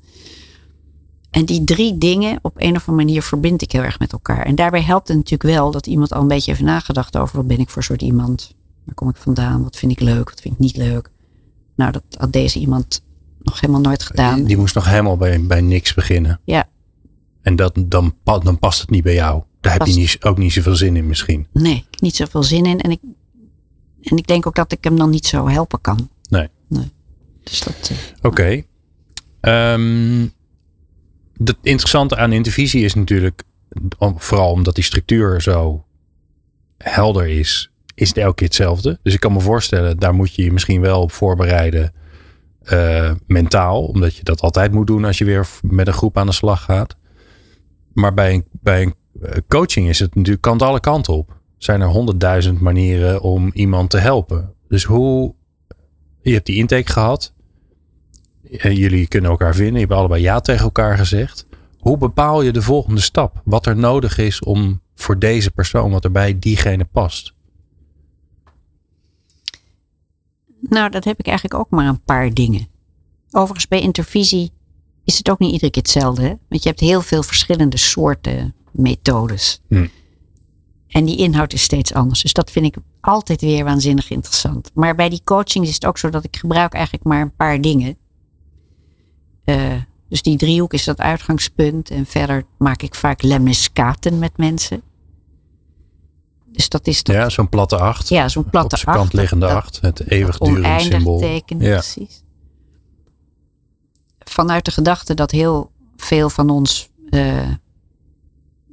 En die drie dingen op een of andere manier verbind ik heel erg met elkaar. En daarbij helpt het natuurlijk wel dat iemand al een beetje heeft nagedacht over... wat ben ik voor soort iemand? Waar kom ik vandaan? Wat vind ik leuk? Wat vind ik niet leuk? Nou, dat had deze iemand nog helemaal nooit gedaan. Die, die moest nog helemaal bij, bij niks beginnen. Ja. En dat, dan, dan past het niet bij jou. Daar past. Heb je niet, ook niet zoveel zin in misschien. Nee, niet zoveel zin in. En ik... En ik denk ook dat ik hem dan niet zo helpen kan. Nee. nee. Dus dat. Uh, Oké. Okay. Um, het interessante aan intervisie is natuurlijk, vooral omdat die structuur zo helder is, is het elke keer hetzelfde. Dus ik kan me voorstellen, daar moet je je misschien wel op voorbereiden uh, mentaal. Omdat je dat altijd moet doen als je weer met een groep aan de slag gaat. Maar bij een, bij een coaching is het natuurlijk, kan het alle kanten op. Zijn er honderdduizend manieren om iemand te helpen. Dus hoe... Je hebt die intake gehad. Jullie kunnen elkaar vinden. Je hebt allebei ja tegen elkaar gezegd. Hoe bepaal je de volgende stap? Wat er nodig is om voor deze persoon... wat er bij diegene past? Nou, dat heb ik eigenlijk ook maar een paar dingen. Overigens bij intervisie... is het ook niet iedere keer hetzelfde. Hè? Want je hebt heel veel verschillende soorten methodes... Hm. En die inhoud is steeds anders. Dus dat vind ik altijd weer waanzinnig interessant. Maar bij die coaching is het ook zo dat ik gebruik eigenlijk maar een paar dingen. Uh, dus die driehoek is dat uitgangspunt. En verder maak ik vaak lemniscaten met mensen. Dus dat is dat. Ja, zo'n platte acht. Ja, zo'n platte acht. Op zijn kant liggende acht. Het eeuwigdurend symbool. Teken, ja. Precies. Vanuit de gedachte dat heel veel van ons... Uh,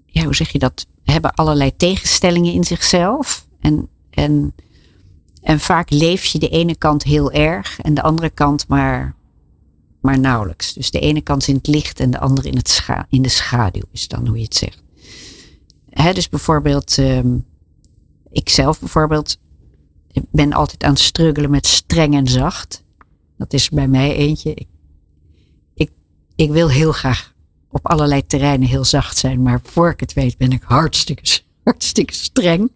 ja, hoe zeg je dat... hebben allerlei tegenstellingen in zichzelf. En, en, en vaak leef je de ene kant heel erg. En de andere kant maar, maar nauwelijks. Dus de ene kant is in het licht. En de andere in, het scha- in de schaduw. Is dan hoe je het zegt. Hè, dus bijvoorbeeld. Um, ikzelf bijvoorbeeld. Ik ben altijd aan het struggelen met streng en zacht. Dat is bij mij eentje. Ik, ik, ik wil heel graag. Op allerlei terreinen heel zacht zijn. Maar voor ik het weet ben ik hartstikke, hartstikke streng.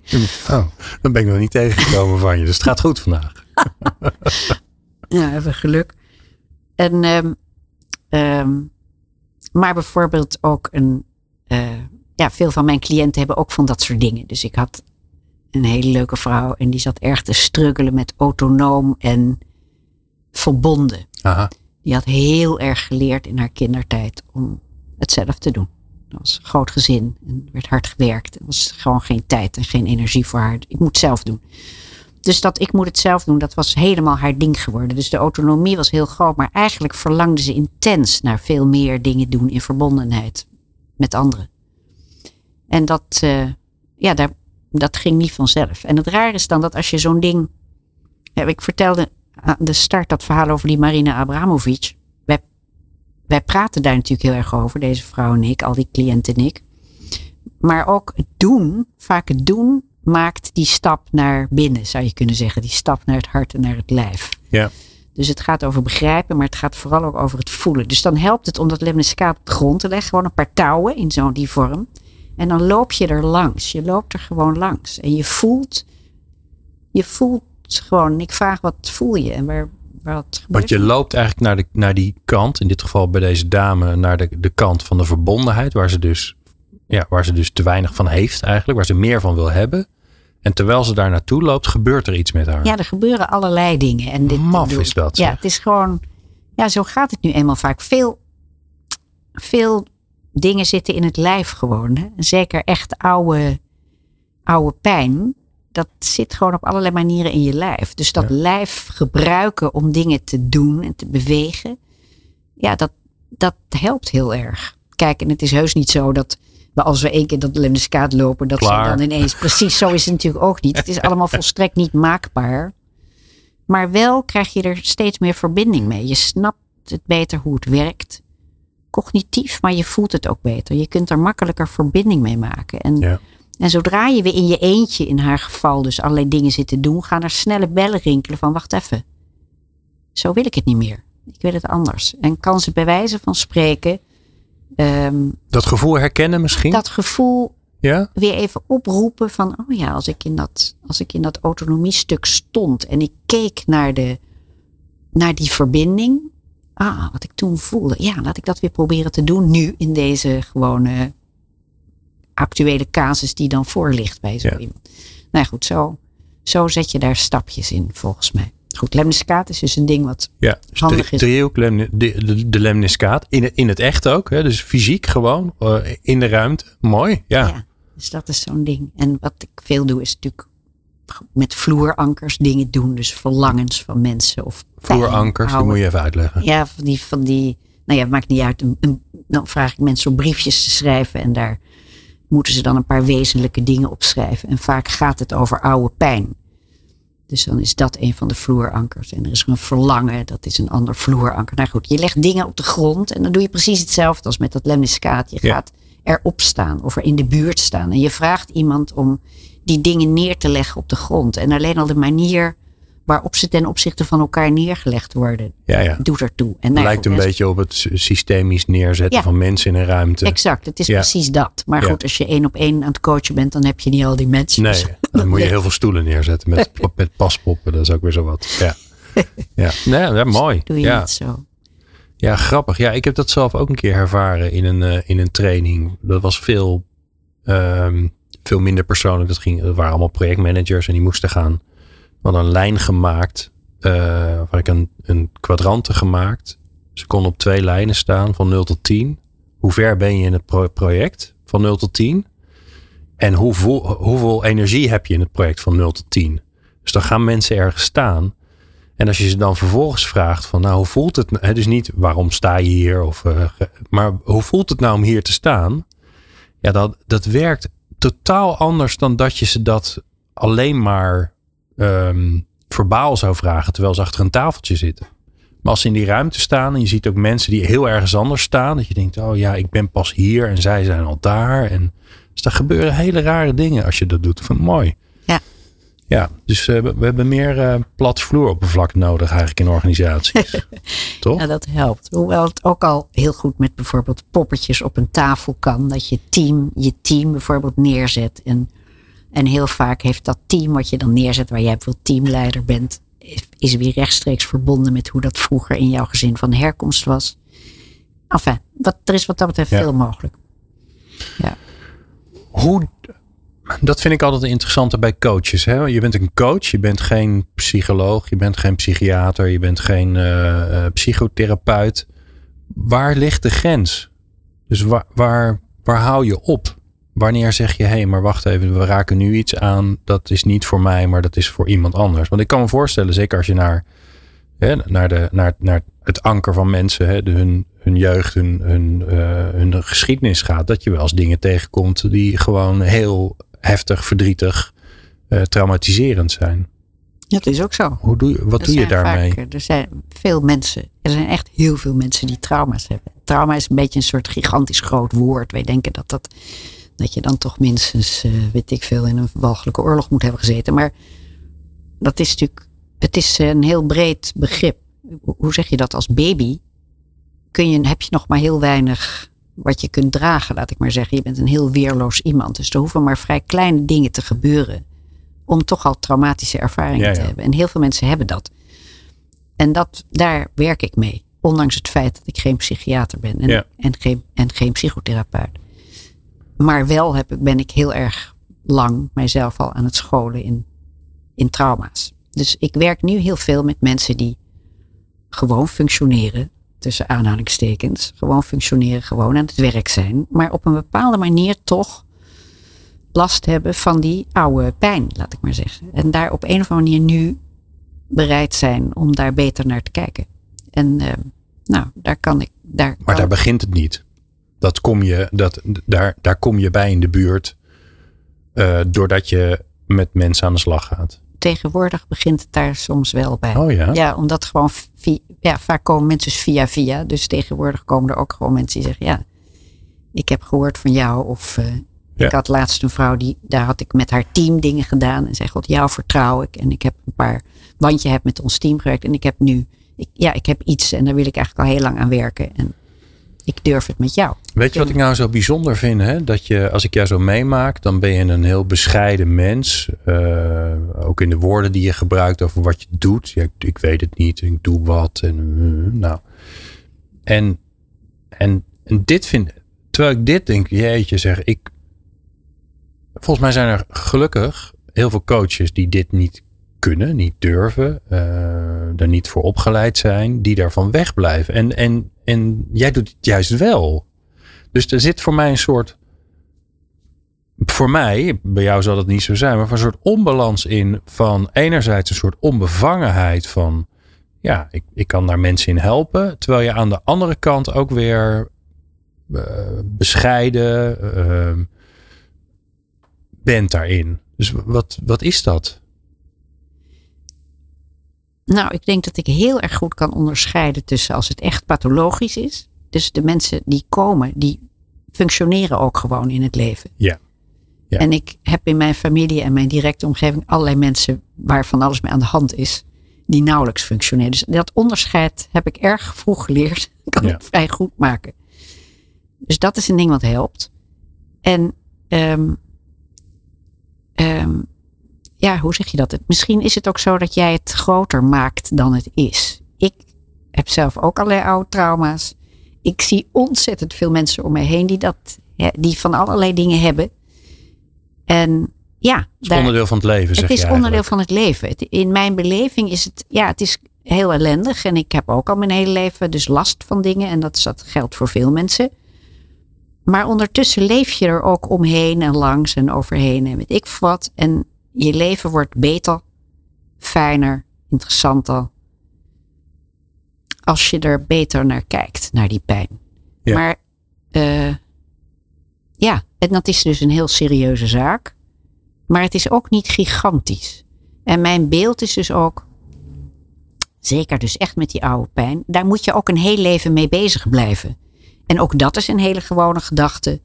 Oh, dan ben ik nog niet tegengekomen van je. Dus het gaat goed vandaag. Nou, even geluk. En, um, um, maar bijvoorbeeld ook een... Uh, ja, veel van mijn cliënten hebben ook van dat soort dingen. Dus ik had een hele leuke vrouw. En die zat erg te struggelen met autonoom en verbonden. Aha. Die had heel erg geleerd in haar kindertijd om het zelf te doen. Dat was een groot gezin en werd hard gewerkt. Er was gewoon geen tijd en geen energie voor haar. Ik moet het zelf doen. Dus dat ik moet het zelf doen, dat was helemaal haar ding geworden. Dus de autonomie was heel groot. Maar eigenlijk verlangde ze intens naar veel meer dingen doen in verbondenheid met anderen. En dat, uh, ja, daar, dat ging niet vanzelf. En het rare is dan dat als je zo'n ding... Ja, ik vertelde aan de start dat verhaal over die Marina Abramovic. Wij, wij praten daar natuurlijk heel erg over, deze vrouw en ik, al die cliënten en ik. Maar ook het doen, vaak het doen... maakt die stap naar binnen, zou je kunnen zeggen. Die stap naar het hart en naar het lijf. Ja. Dus het gaat over begrijpen, maar het gaat vooral ook over het voelen. Dus dan helpt het om dat lemniscaat op de grond te leggen. Gewoon een paar touwen in zo'n die vorm. En dan loop je er langs. Je loopt er gewoon langs. En je voelt, je voelt gewoon. Ik vraag, wat voel je? En waar, waar wat gebeurt? Want je loopt eigenlijk naar, de, naar die kant. In dit geval bij deze dame naar de, de kant van de verbondenheid. Waar ze dus... Ja, waar ze dus te weinig van heeft eigenlijk. Waar ze meer van wil hebben. En terwijl ze daar naartoe loopt, gebeurt er iets met haar. Ja, er gebeuren allerlei dingen. En dit, Maf bedoel, is dat. Ja, zeg. Het is gewoon... Ja, zo gaat het nu eenmaal vaak. Veel, veel dingen zitten in het lijf gewoon. Hè? Zeker echt oude, oude pijn. Dat zit gewoon op allerlei manieren in je lijf. Dus dat ja. lijf gebruiken om dingen te doen en te bewegen. Ja, dat, dat helpt heel erg. Kijk, en het is heus niet zo dat... Maar als we één keer dat lemniscaat lopen, dat Klaar. Zijn dan ineens... Precies, zo is het natuurlijk ook niet. Het is allemaal volstrekt niet maakbaar. Maar wel krijg je er steeds meer verbinding mee. Je snapt het beter hoe het werkt. Cognitief, maar je voelt het ook beter. Je kunt er makkelijker verbinding mee maken. En, ja. en zodra je weer in je eentje, in haar geval dus allerlei dingen zit te doen... gaan er snelle bellen rinkelen van wacht even. Zo wil ik het niet meer. Ik wil het anders. En kan ze bij wijze van spreken... Um, dat gevoel herkennen misschien? Dat gevoel ja? weer even oproepen van... oh ja, als ik in dat, als ik in dat autonomiestuk stond... en ik keek naar, de, naar die verbinding... ah, wat ik toen voelde. Ja, laat ik dat weer proberen te doen nu... in deze gewone actuele casus die dan voor ligt bij zo ja. iemand. Nou ja, goed, zo, zo zet je daar stapjes in volgens mij. Goed, lemniscaat is dus een ding wat ja, dus handig is. Driehoek, lemni, de, de, de lemniscaat. In, in het echt ook. Hè? Dus fysiek gewoon. Uh, in de ruimte. Mooi. Ja. ja, dus dat is zo'n ding. En wat ik veel doe is natuurlijk met vloerankers dingen doen. Dus verlangens van mensen. Of vloerankers, die moet je even uitleggen. Ja, van die, van die... Nou ja, het maakt niet uit. Een, een, dan vraag ik mensen om briefjes te schrijven. En daar moeten ze dan een paar wezenlijke dingen op schrijven. En vaak gaat het over oude pijn. Dus dan is dat een van de vloerankers. En er is een verlangen, dat is een ander vloeranker. Nou goed, je legt dingen op de grond en dan doe je precies hetzelfde als met dat lemniscaat. Je ja. gaat erop staan of er in de buurt staan. En je vraagt iemand om die dingen neer te leggen op de grond. En alleen al de manier waarop ze ten opzichte van elkaar neergelegd worden, ja, ja. doet ertoe. En nou, lijkt goed, een en beetje op het systemisch neerzetten ja. van mensen in een ruimte. Exact, het is ja. precies dat. Maar ja. goed, als je één op één aan het coachen bent, dan heb je niet al die mensen. Nee, dus dan moet je heel veel stoelen neerzetten met, met paspoppen. Dat is ook weer zo wat. Ja, ja. Nee, dat is mooi. Doe je ja. niet zo. Ja, grappig. Ja, ik heb dat zelf ook een keer ervaren in een, uh, in een training. Dat was veel, um, veel minder persoonlijk. Dat, ging, dat waren allemaal projectmanagers en die moesten gaan. We hadden een lijn gemaakt, uh, waar ik een, een kwadranten gemaakt. Ze konden op twee lijnen staan, van nul tot tien. Hoe ver ben je in het pro- project van nul tot tien? En hoeveel, hoeveel energie heb je in het project van nul tot tien? Dus dan gaan mensen ergens staan. En als je ze dan vervolgens vraagt van, nou, hoe voelt het? Het is niet waarom sta je hier, of, uh, maar hoe voelt het nou om hier te staan? Ja, dat, dat werkt totaal anders dan dat je ze dat alleen maar... Um, verbaal zou vragen terwijl ze achter een tafeltje zitten. Maar als ze in die ruimte staan en je ziet ook mensen die heel ergens anders staan, dat je denkt, oh ja, ik ben pas hier en zij zijn al daar. En, dus daar gebeuren hele rare dingen als je dat doet. Van mooi. Ja. Ja, dus uh, we hebben meer uh, plat vloeroppervlak nodig eigenlijk in organisaties. Toch? Ja, dat helpt. Hoewel het ook al heel goed met bijvoorbeeld poppetjes op een tafel kan. Dat je team, je team bijvoorbeeld neerzet en En heel vaak heeft dat team wat je dan neerzet, waar jij bijvoorbeeld teamleider bent, is weer rechtstreeks verbonden met hoe dat vroeger in jouw gezin van herkomst was. Enfin, wat, er is wat dat betreft ja. veel mogelijk. Ja. Hoe, dat vind ik altijd interessant bij coaches. Hè? Je bent een coach, je bent geen psycholoog, je bent geen psychiater, je bent geen uh, psychotherapeut. Waar ligt de grens? Dus waar, waar, waar hou je op? Wanneer zeg je, hé, hey, maar wacht even, we raken nu iets aan. Dat is niet voor mij, maar dat is voor iemand anders. Want ik kan me voorstellen, zeker als je naar, hè, naar, de, naar, naar het anker van mensen, hè, de, hun, hun jeugd, hun, hun, uh, hun geschiedenis gaat. Dat je wel eens dingen tegenkomt die gewoon heel heftig, verdrietig, uh, traumatiserend zijn. Dat is ook zo. Hoe doe je, wat er doe je daarmee? Vaak, er zijn veel mensen. Er zijn echt heel veel mensen die trauma's hebben. Trauma is een beetje een soort gigantisch groot woord. Wij denken dat dat... Dat je dan toch minstens, uh, weet ik veel, in een walgelijke oorlog moet hebben gezeten. Maar dat is natuurlijk, het is een heel breed begrip. Hoe zeg je dat? Als baby kun je, heb je nog maar heel weinig wat je kunt dragen, laat ik maar zeggen. Je bent een heel weerloos iemand. Dus er hoeven maar vrij kleine dingen te gebeuren om toch al traumatische ervaringen ja, ja. te hebben. En heel veel mensen hebben dat. En dat, daar werk ik mee. Ondanks het feit dat ik geen psychiater ben en, ja. en, geen, en geen psychotherapeut. Maar wel heb ik, ben ik heel erg lang mijzelf al aan het scholen in, in trauma's. Dus ik werk nu heel veel met mensen die gewoon functioneren. Tussen aanhalingstekens. Gewoon functioneren, gewoon aan het werk zijn. Maar op een bepaalde manier toch last hebben van die oude pijn, laat ik maar zeggen. En daar op een of andere manier nu bereid zijn om daar beter naar te kijken. En uh, nou, daar kan ik... Daar maar kan daar ik. Begint het niet. Dat kom je, dat, daar, daar kom je bij in de buurt. Uh, doordat je met mensen aan de slag gaat. Tegenwoordig begint het daar soms wel bij. Oh ja? Ja, omdat gewoon via, ja, vaak komen mensen via via. Dus tegenwoordig komen er ook gewoon mensen die zeggen... Ja, ik heb gehoord van jou. Of uh, ja. ik had laatst een vrouw, die daar had ik met haar team dingen gedaan. En zei, God, jou vertrouw ik. En ik heb een paar... Want je hebt met ons team gewerkt. En ik heb nu... Ik, ja, ik heb iets en daar wil ik eigenlijk al heel lang aan werken. En ik durf het met jou. Weet je wat ik nou zo bijzonder vind? Hè? Dat je, als ik jou zo meemaak, dan ben je een heel bescheiden mens. Uh, ook in de woorden die je gebruikt over wat je doet. Ja, ik, ik weet het niet, ik doe wat. En, uh, nou. en, en, en dit vind terwijl ik dit denk, jeetje zeg, ik... Volgens mij zijn er gelukkig heel veel coaches die dit niet kunnen, niet durven, uh, er niet voor opgeleid zijn, die daarvan wegblijven. En, en, en jij doet het juist wel. Dus er zit voor mij een soort, voor mij, bij jou zal dat niet zo zijn, maar een soort onbalans in van enerzijds een soort onbevangenheid van, ja, ik, ik kan daar mensen in helpen, terwijl je aan de andere kant ook weer uh, bescheiden uh, bent daarin. Dus wat, wat is dat? Nou, ik denk dat ik heel erg goed kan onderscheiden tussen als het echt pathologisch is. Dus de mensen die komen, die functioneren ook gewoon in het leven. Ja. Ja. En ik heb in mijn familie en mijn directe omgeving allerlei mensen waarvan alles mee aan de hand is. Die nauwelijks functioneren. Dus dat onderscheid heb ik erg vroeg geleerd. Kan ja. ik vrij goed maken. Dus dat is een ding wat helpt. En um, um, ja, hoe zeg je dat? Misschien is het ook zo dat jij het groter maakt dan het is. Ik heb zelf ook allerlei oude trauma's. Ik zie ontzettend veel mensen om mij heen die, dat, die van allerlei dingen hebben. En ja, het is daar, onderdeel van het leven, zeg je. Het is onderdeel van het leven. Het, in mijn beleving is het, ja, het is heel ellendig. En ik heb ook al mijn hele leven dus last van dingen. En dat, dat geldt voor veel mensen. Maar ondertussen leef je er ook omheen en langs en overheen en weet ik wat. En je leven wordt beter, fijner, interessanter. Als je er beter naar kijkt, naar die pijn. Ja. Maar uh, ja, en dat is dus een heel serieuze zaak. Maar het is ook niet gigantisch. En mijn beeld is dus ook, zeker dus echt met die oude pijn, daar moet je ook een heel leven mee bezig blijven. En ook dat is een hele gewone gedachte.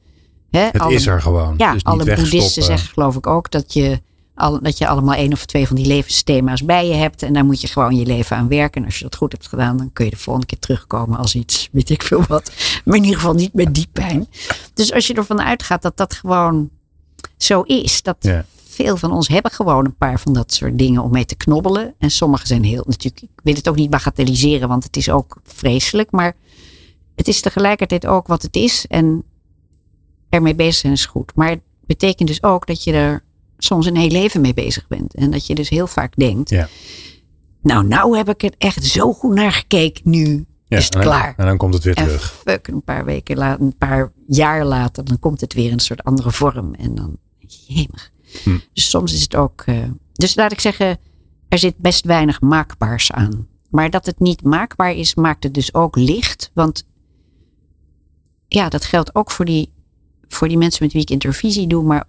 Hè? Het alle, is er gewoon. Ja, dus alle boeddhisten zeggen geloof ik ook dat je... Al, dat je allemaal één of twee van die levensthema's bij je hebt. En daar moet je gewoon je leven aan werken. En als je dat goed hebt gedaan, dan kun je de volgende keer terugkomen als iets, weet ik veel wat. Maar in ieder geval niet met die pijn. Dus als je ervan uitgaat dat dat gewoon zo is. Dat ja. veel van ons hebben gewoon een paar van dat soort dingen om mee te knobbelen. En sommige zijn heel, natuurlijk, ik wil het ook niet bagatelliseren. Want het is ook vreselijk. Maar het is tegelijkertijd ook wat het is. En ermee bezig zijn is goed. Maar betekent dus ook dat je er soms een heel leven mee bezig bent. En dat je dus heel vaak denkt, ja. nou, nou heb ik het echt zo goed naar gekeken, nu ja, is het en dan, klaar. En dan komt het weer en terug. Fuck, een paar weken later, een paar jaar later, dan komt het weer in een soort andere vorm. En dan, jemig. Hm. Dus soms is het ook, uh, dus laat ik zeggen, er zit best weinig maakbaars aan. Maar dat het niet maakbaar is, maakt het dus ook licht. Want ja, dat geldt ook voor die, voor die mensen met wie ik intervisie doe, maar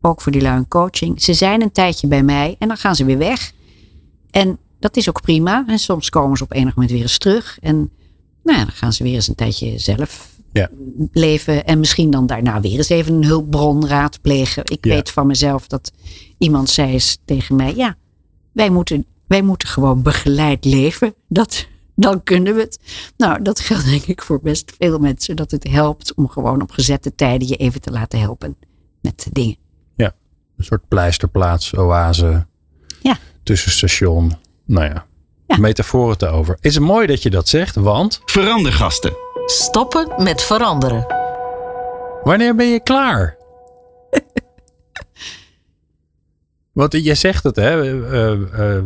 ook voor die lui in coaching. Ze zijn een tijdje bij mij en dan gaan ze weer weg. En dat is ook prima. En soms komen ze op enig moment weer eens terug. En nou ja, dan gaan ze weer eens een tijdje zelf ja. leven. En misschien dan daarna weer eens even een hulpbron raadplegen. Ik ja. weet van mezelf dat iemand zei eens tegen mij, ja, wij moeten, wij moeten gewoon begeleid leven. Dat, dan kunnen we het. Nou, dat geldt denk ik voor best veel mensen. Dat het helpt om gewoon op gezette tijden je even te laten helpen met dingen. Ja, een soort pleisterplaats, oase, ja. tussenstation. Nou ja, ja. metaforen te over. Is het mooi dat je dat zegt, want verandergasten. Stoppen met veranderen. Wanneer ben je klaar? Want je zegt het, hè? Uh, uh,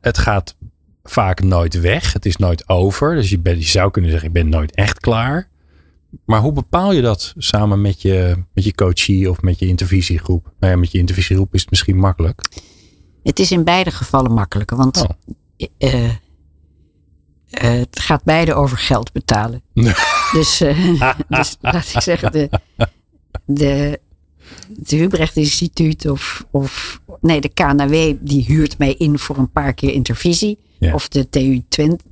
het gaat vaak nooit weg. Het is nooit over. Dus je, bent, je zou kunnen zeggen, je bent nooit echt klaar. Maar hoe bepaal je dat samen met je, met je coachie of met je intervisiegroep? Nou ja, met je intervisiegroep is het misschien makkelijk. Het is in beide gevallen makkelijker. Want oh. uh, uh, het gaat beide over geld betalen. dus, uh, dus laat ik zeggen, de... de Het Hubrecht Instituut of, of nee, de K N A W die huurt mij in voor een paar keer intervisie. Ja. Of de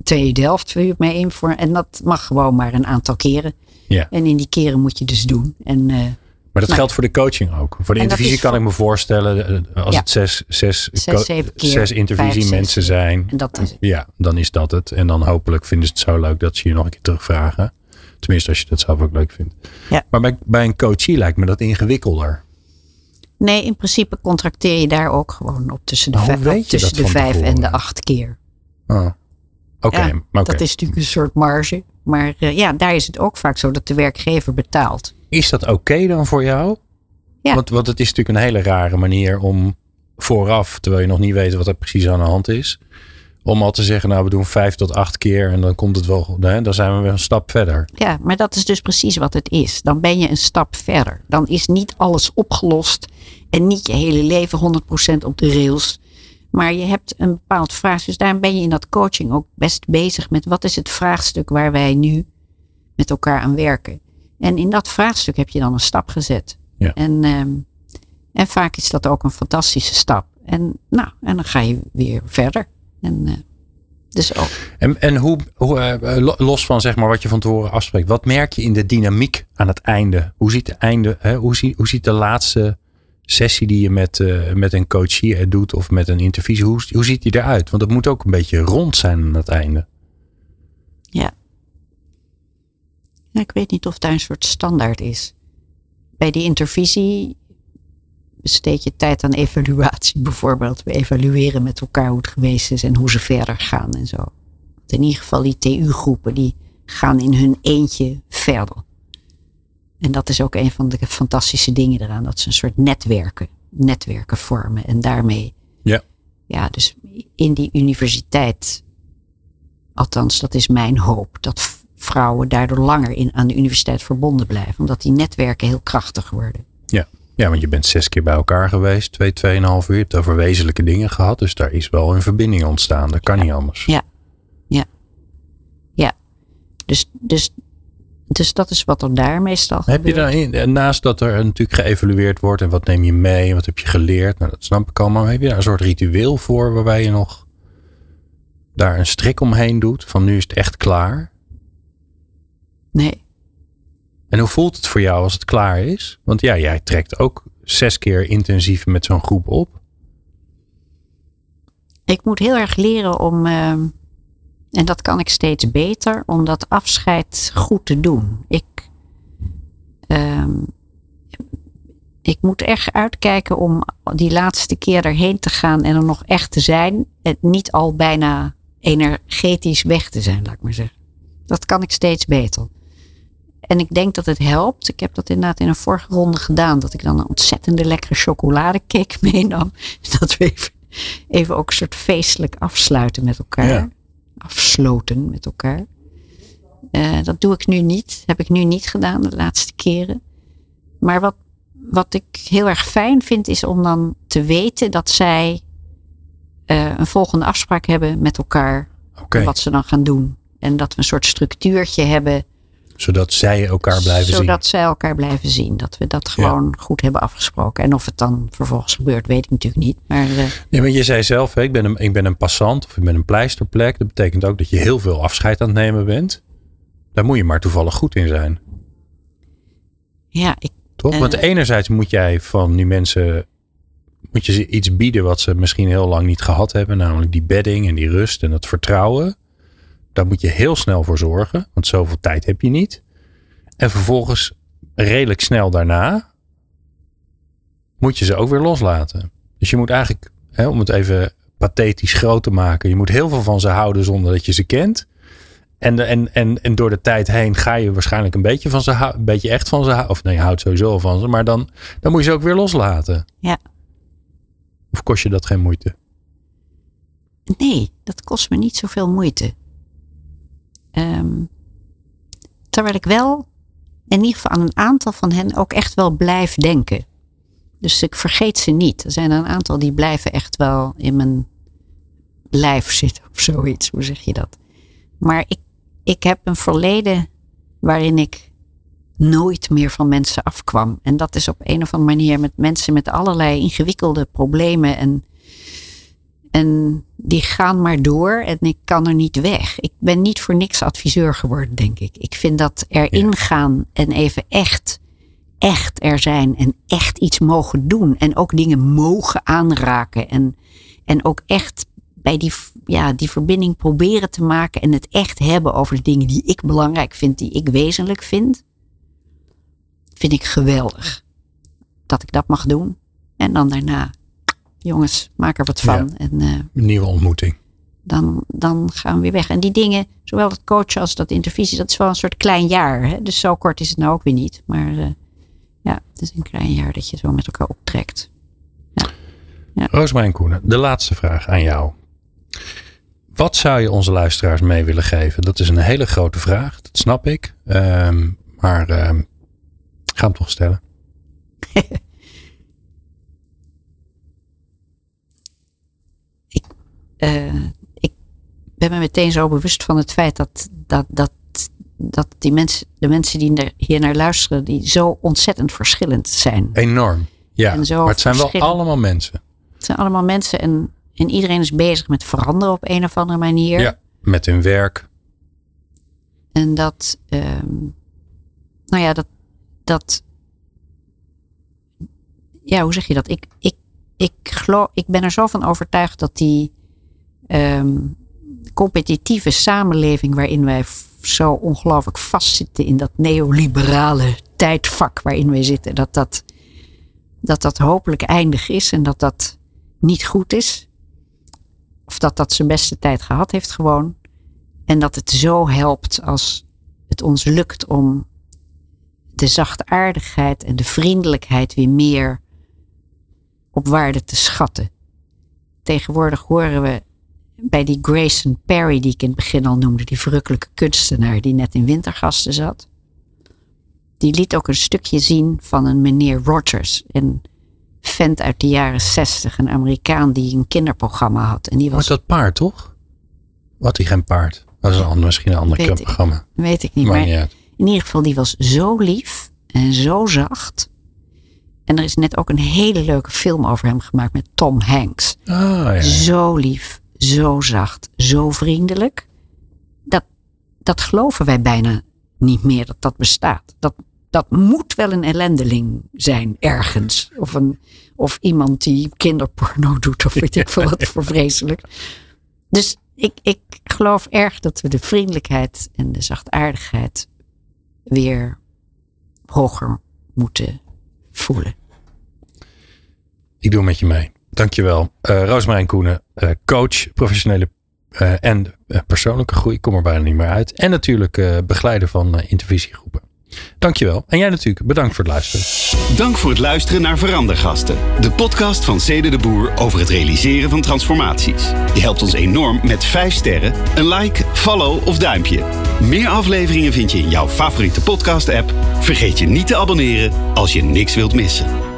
T U Delft huurt mij in voor. En dat mag gewoon maar een aantal keren. Ja. En in die keren moet je dus doen. En, uh, maar dat nou, geldt voor de coaching ook. Voor de intervisie kan voor, ik me voorstellen, als ja, het zes, zes, zes, zeven keer, zes intervisiemensen zijn. En dat is het. Ja, dan is dat het. En dan hopelijk vinden ze het zo leuk dat ze je nog een keer terugvragen. Tenminste, als je dat zelf ook leuk vindt. Ja. Maar bij, bij een coachie lijkt me dat ingewikkelder. Nee, in principe contracteer je daar ook gewoon op tussen de, nou, vijf, tussen de vijf en de acht keer. Ah. Okay, ja, okay. Dat is natuurlijk een soort marge. Maar uh, ja, daar is het ook vaak zo dat de werkgever betaalt. Is dat oké okay dan voor jou? Ja. Want, want het is natuurlijk een hele rare manier om vooraf, terwijl je nog niet weet wat er precies aan de hand is, om al te zeggen, nou, we doen vijf tot acht keer en dan komt het wel goed. Hè? Dan zijn we weer een stap verder. Ja, maar dat is dus precies wat het is. Dan ben je een stap verder. Dan is niet alles opgelost en niet je hele leven honderd procent op de rails. Maar je hebt een bepaald vraagstuk. Dus daarom ben je in dat coaching ook best bezig met wat is het vraagstuk waar wij nu met elkaar aan werken. En in dat vraagstuk heb je dan een stap gezet. Ja. En, um, en vaak is dat ook een fantastische stap. En, nou, en dan ga je weer verder. En, uh, dus ook. en, en hoe, hoe uh, los van zeg maar wat je van tevoren afspreekt, wat merk je in de dynamiek aan het einde? Hoe ziet, de, einde, hè? Hoe zie, hoe ziet de laatste sessie die je met, uh, met een coachie doet of met een interview, hoe, hoe ziet die eruit? Want het moet ook een beetje rond zijn aan het einde. Ja. Nou, ik weet niet of daar een soort standaard is. Bij die intervisie besteed je tijd aan evaluatie bijvoorbeeld. We evalueren met elkaar hoe het geweest is en hoe ze verder gaan en zo. In ieder geval die T U-groepen, die gaan in hun eentje verder. En dat is ook een van de fantastische dingen eraan. Dat ze een soort netwerken, netwerken vormen. En daarmee, ja. ja, dus in die universiteit, althans dat is mijn hoop, dat vrouwen daardoor langer in, aan de universiteit verbonden blijven. Omdat die netwerken heel krachtig worden. Ja. Ja, want je bent zes keer bij elkaar geweest. Twee, tweeënhalf uur. Je hebt over wezenlijke dingen gehad. Dus daar is wel een verbinding ontstaan. Dat kan ja, niet anders. Ja, ja. Ja. Dus, dus, dus dat is wat er daar meestal heb gebeurt. Je dan, naast dat er natuurlijk geëvalueerd wordt. En wat neem je mee? En wat heb je geleerd? Nou, dat snap ik allemaal. Heb je daar een soort ritueel voor? Waarbij je nog daar een strik omheen doet. Van nu is het echt klaar. Nee. En hoe voelt het voor jou als het klaar is? Want ja, jij trekt ook zes keer intensief met zo'n groep op. Ik moet heel erg leren om, uh, en dat kan ik steeds beter, om dat afscheid goed te doen. Ik, uh, ik moet echt uitkijken om die laatste keer erheen te gaan en er nog echt te zijn. En niet al bijna energetisch weg te zijn, laat ik maar zeggen. Dat kan ik steeds beter. En ik denk dat het helpt. Ik heb dat inderdaad in een vorige ronde gedaan. Dat ik dan een ontzettende lekkere chocoladecake meenam. Dat we even, even ook een soort feestelijk afsluiten met elkaar. Ja. Afsloten met elkaar. Uh, dat doe ik nu niet. Heb ik nu niet gedaan de laatste keren. Maar wat, wat ik heel erg fijn vind is om dan te weten dat zij uh, een volgende afspraak hebben met elkaar. Okay. Wat ze dan gaan doen. En dat we een soort structuurtje hebben. Zodat zij elkaar blijven Zodat zien. Zodat zij elkaar blijven zien. Dat we dat gewoon ja. goed hebben afgesproken. En of het dan vervolgens gebeurt, weet ik natuurlijk niet. Maar, uh... nee, maar je zei zelf, hè, ik, ben een, ik ben een passant of ik ben een pleisterplek. Dat betekent ook dat je heel veel afscheid aan het nemen bent. Daar moet je maar toevallig goed in zijn. Ja, ik... Toch? Uh, Want enerzijds moet jij van die mensen... moet je ze iets bieden wat ze misschien heel lang niet gehad hebben. Namelijk die bedding en die rust en dat vertrouwen. Daar moet je heel snel voor zorgen. Want zoveel tijd heb je niet. En vervolgens redelijk snel daarna moet je ze ook weer loslaten. Dus je moet eigenlijk, hè, om het even pathetisch groot te maken. Je moet heel veel van ze houden zonder dat je ze kent. En, de, en, en, en door de tijd heen ga je waarschijnlijk een beetje, van ze hou, een beetje echt van ze houden. Of nee, je houdt sowieso van ze. Maar dan, dan moet je ze ook weer loslaten. Ja. Of kost je dat geen moeite? Nee, dat kost me niet zoveel moeite. Um, terwijl ik wel in ieder geval aan een aantal van hen ook echt wel blijf denken. Dus ik vergeet ze niet. Er zijn er een aantal die blijven echt wel in mijn lijf zitten of zoiets. Hoe zeg je dat? Maar ik, ik heb een verleden waarin ik nooit meer van mensen afkwam. En dat is op een of andere manier met mensen met allerlei ingewikkelde problemen. En, en die gaan maar door en ik kan er niet weg. Ik ben niet voor niks adviseur geworden, denk ik. Ik vind dat erin ja. gaan en even echt, echt er zijn. En echt iets mogen doen. En ook dingen mogen aanraken. En, en ook echt bij die, ja, die verbinding proberen te maken. En het echt hebben over de dingen die ik belangrijk vind. Die ik wezenlijk vind. Vind ik geweldig. Dat ik dat mag doen. En dan daarna. Jongens, maak er wat van. Ja, en, uh, een nieuwe ontmoeting. Dan, dan gaan we weer weg. En die dingen, zowel dat coachen als dat intervisie. Dat is wel een soort klein jaar. Hè? Dus zo kort is het nou ook weer niet. Maar uh, ja, het is een klein jaar dat je zo met elkaar optrekt. Ja. Ja. Rozemarijn Koenen, de laatste vraag aan jou. Wat zou je onze luisteraars mee willen geven? Dat is een hele grote vraag. Dat snap ik. Um, maar... Um, Ik ga hem toch stellen. ik, uh, ik ben me meteen zo bewust van het feit dat, dat, dat, dat die mensen, de mensen die hier naar luisteren, die zo ontzettend verschillend zijn. Enorm. Ja, maar het zijn wel allemaal mensen. Het zijn allemaal mensen en, en iedereen is bezig met veranderen op een of andere manier. Ja, met hun werk. En dat, uh, nou ja, dat Dat, ja, hoe zeg je dat? Ik, ik, ik, geloof, ik ben er zo van overtuigd dat die um, competitieve samenleving waarin wij zo ongelooflijk vastzitten in dat neoliberale tijdvak waarin wij zitten, dat dat, dat dat hopelijk eindig is en dat dat niet goed is. Of dat dat zijn beste tijd gehad heeft gewoon. En dat het zo helpt als het ons lukt om de zachtaardigheid en de vriendelijkheid weer meer op waarde te schatten. Tegenwoordig horen we bij die Grayson Perry, die ik in het begin al noemde, die verrukkelijke kunstenaar die net in Wintergasten zat. Die liet ook een stukje zien van een meneer Rogers, een vent uit de jaren zestig, een Amerikaan die een kinderprogramma had. En die was... Maar dat paard, toch? Had hij geen paard? Dat is een, misschien een ander weet programma. Ik, weet ik niet, maar... maar... Niet in ieder geval, die was zo lief en zo zacht. En er is net ook een hele leuke film over hem gemaakt met Tom Hanks. Oh, ja. Zo lief, zo zacht, zo vriendelijk. Dat, dat geloven wij bijna niet meer dat dat bestaat. Dat, dat moet wel een ellendeling zijn ergens. Of, een, of iemand die kinderporno doet of weet ik veel wat voor vreselijk. Dus ik, ik geloof erg dat we de vriendelijkheid en de zachtaardigheid weer hoger moeten voelen. Ik doe met je mee. Dankjewel. Uh, Rozemarijn Koenen, uh, coach, professionele uh, en uh, persoonlijke groei. Ik kom er bijna niet meer uit. En natuurlijk uh, begeleider van uh, intervisiegroepen. Dankjewel. En jij natuurlijk. Bedankt voor het luisteren. Dank voor het luisteren naar Verandergasten. De podcast van Cedric de Boer over het realiseren van transformaties. Je helpt ons enorm met vijf sterren, een like, follow of duimpje. Meer afleveringen vind je in jouw favoriete podcast app. Vergeet je niet te abonneren als je niks wilt missen.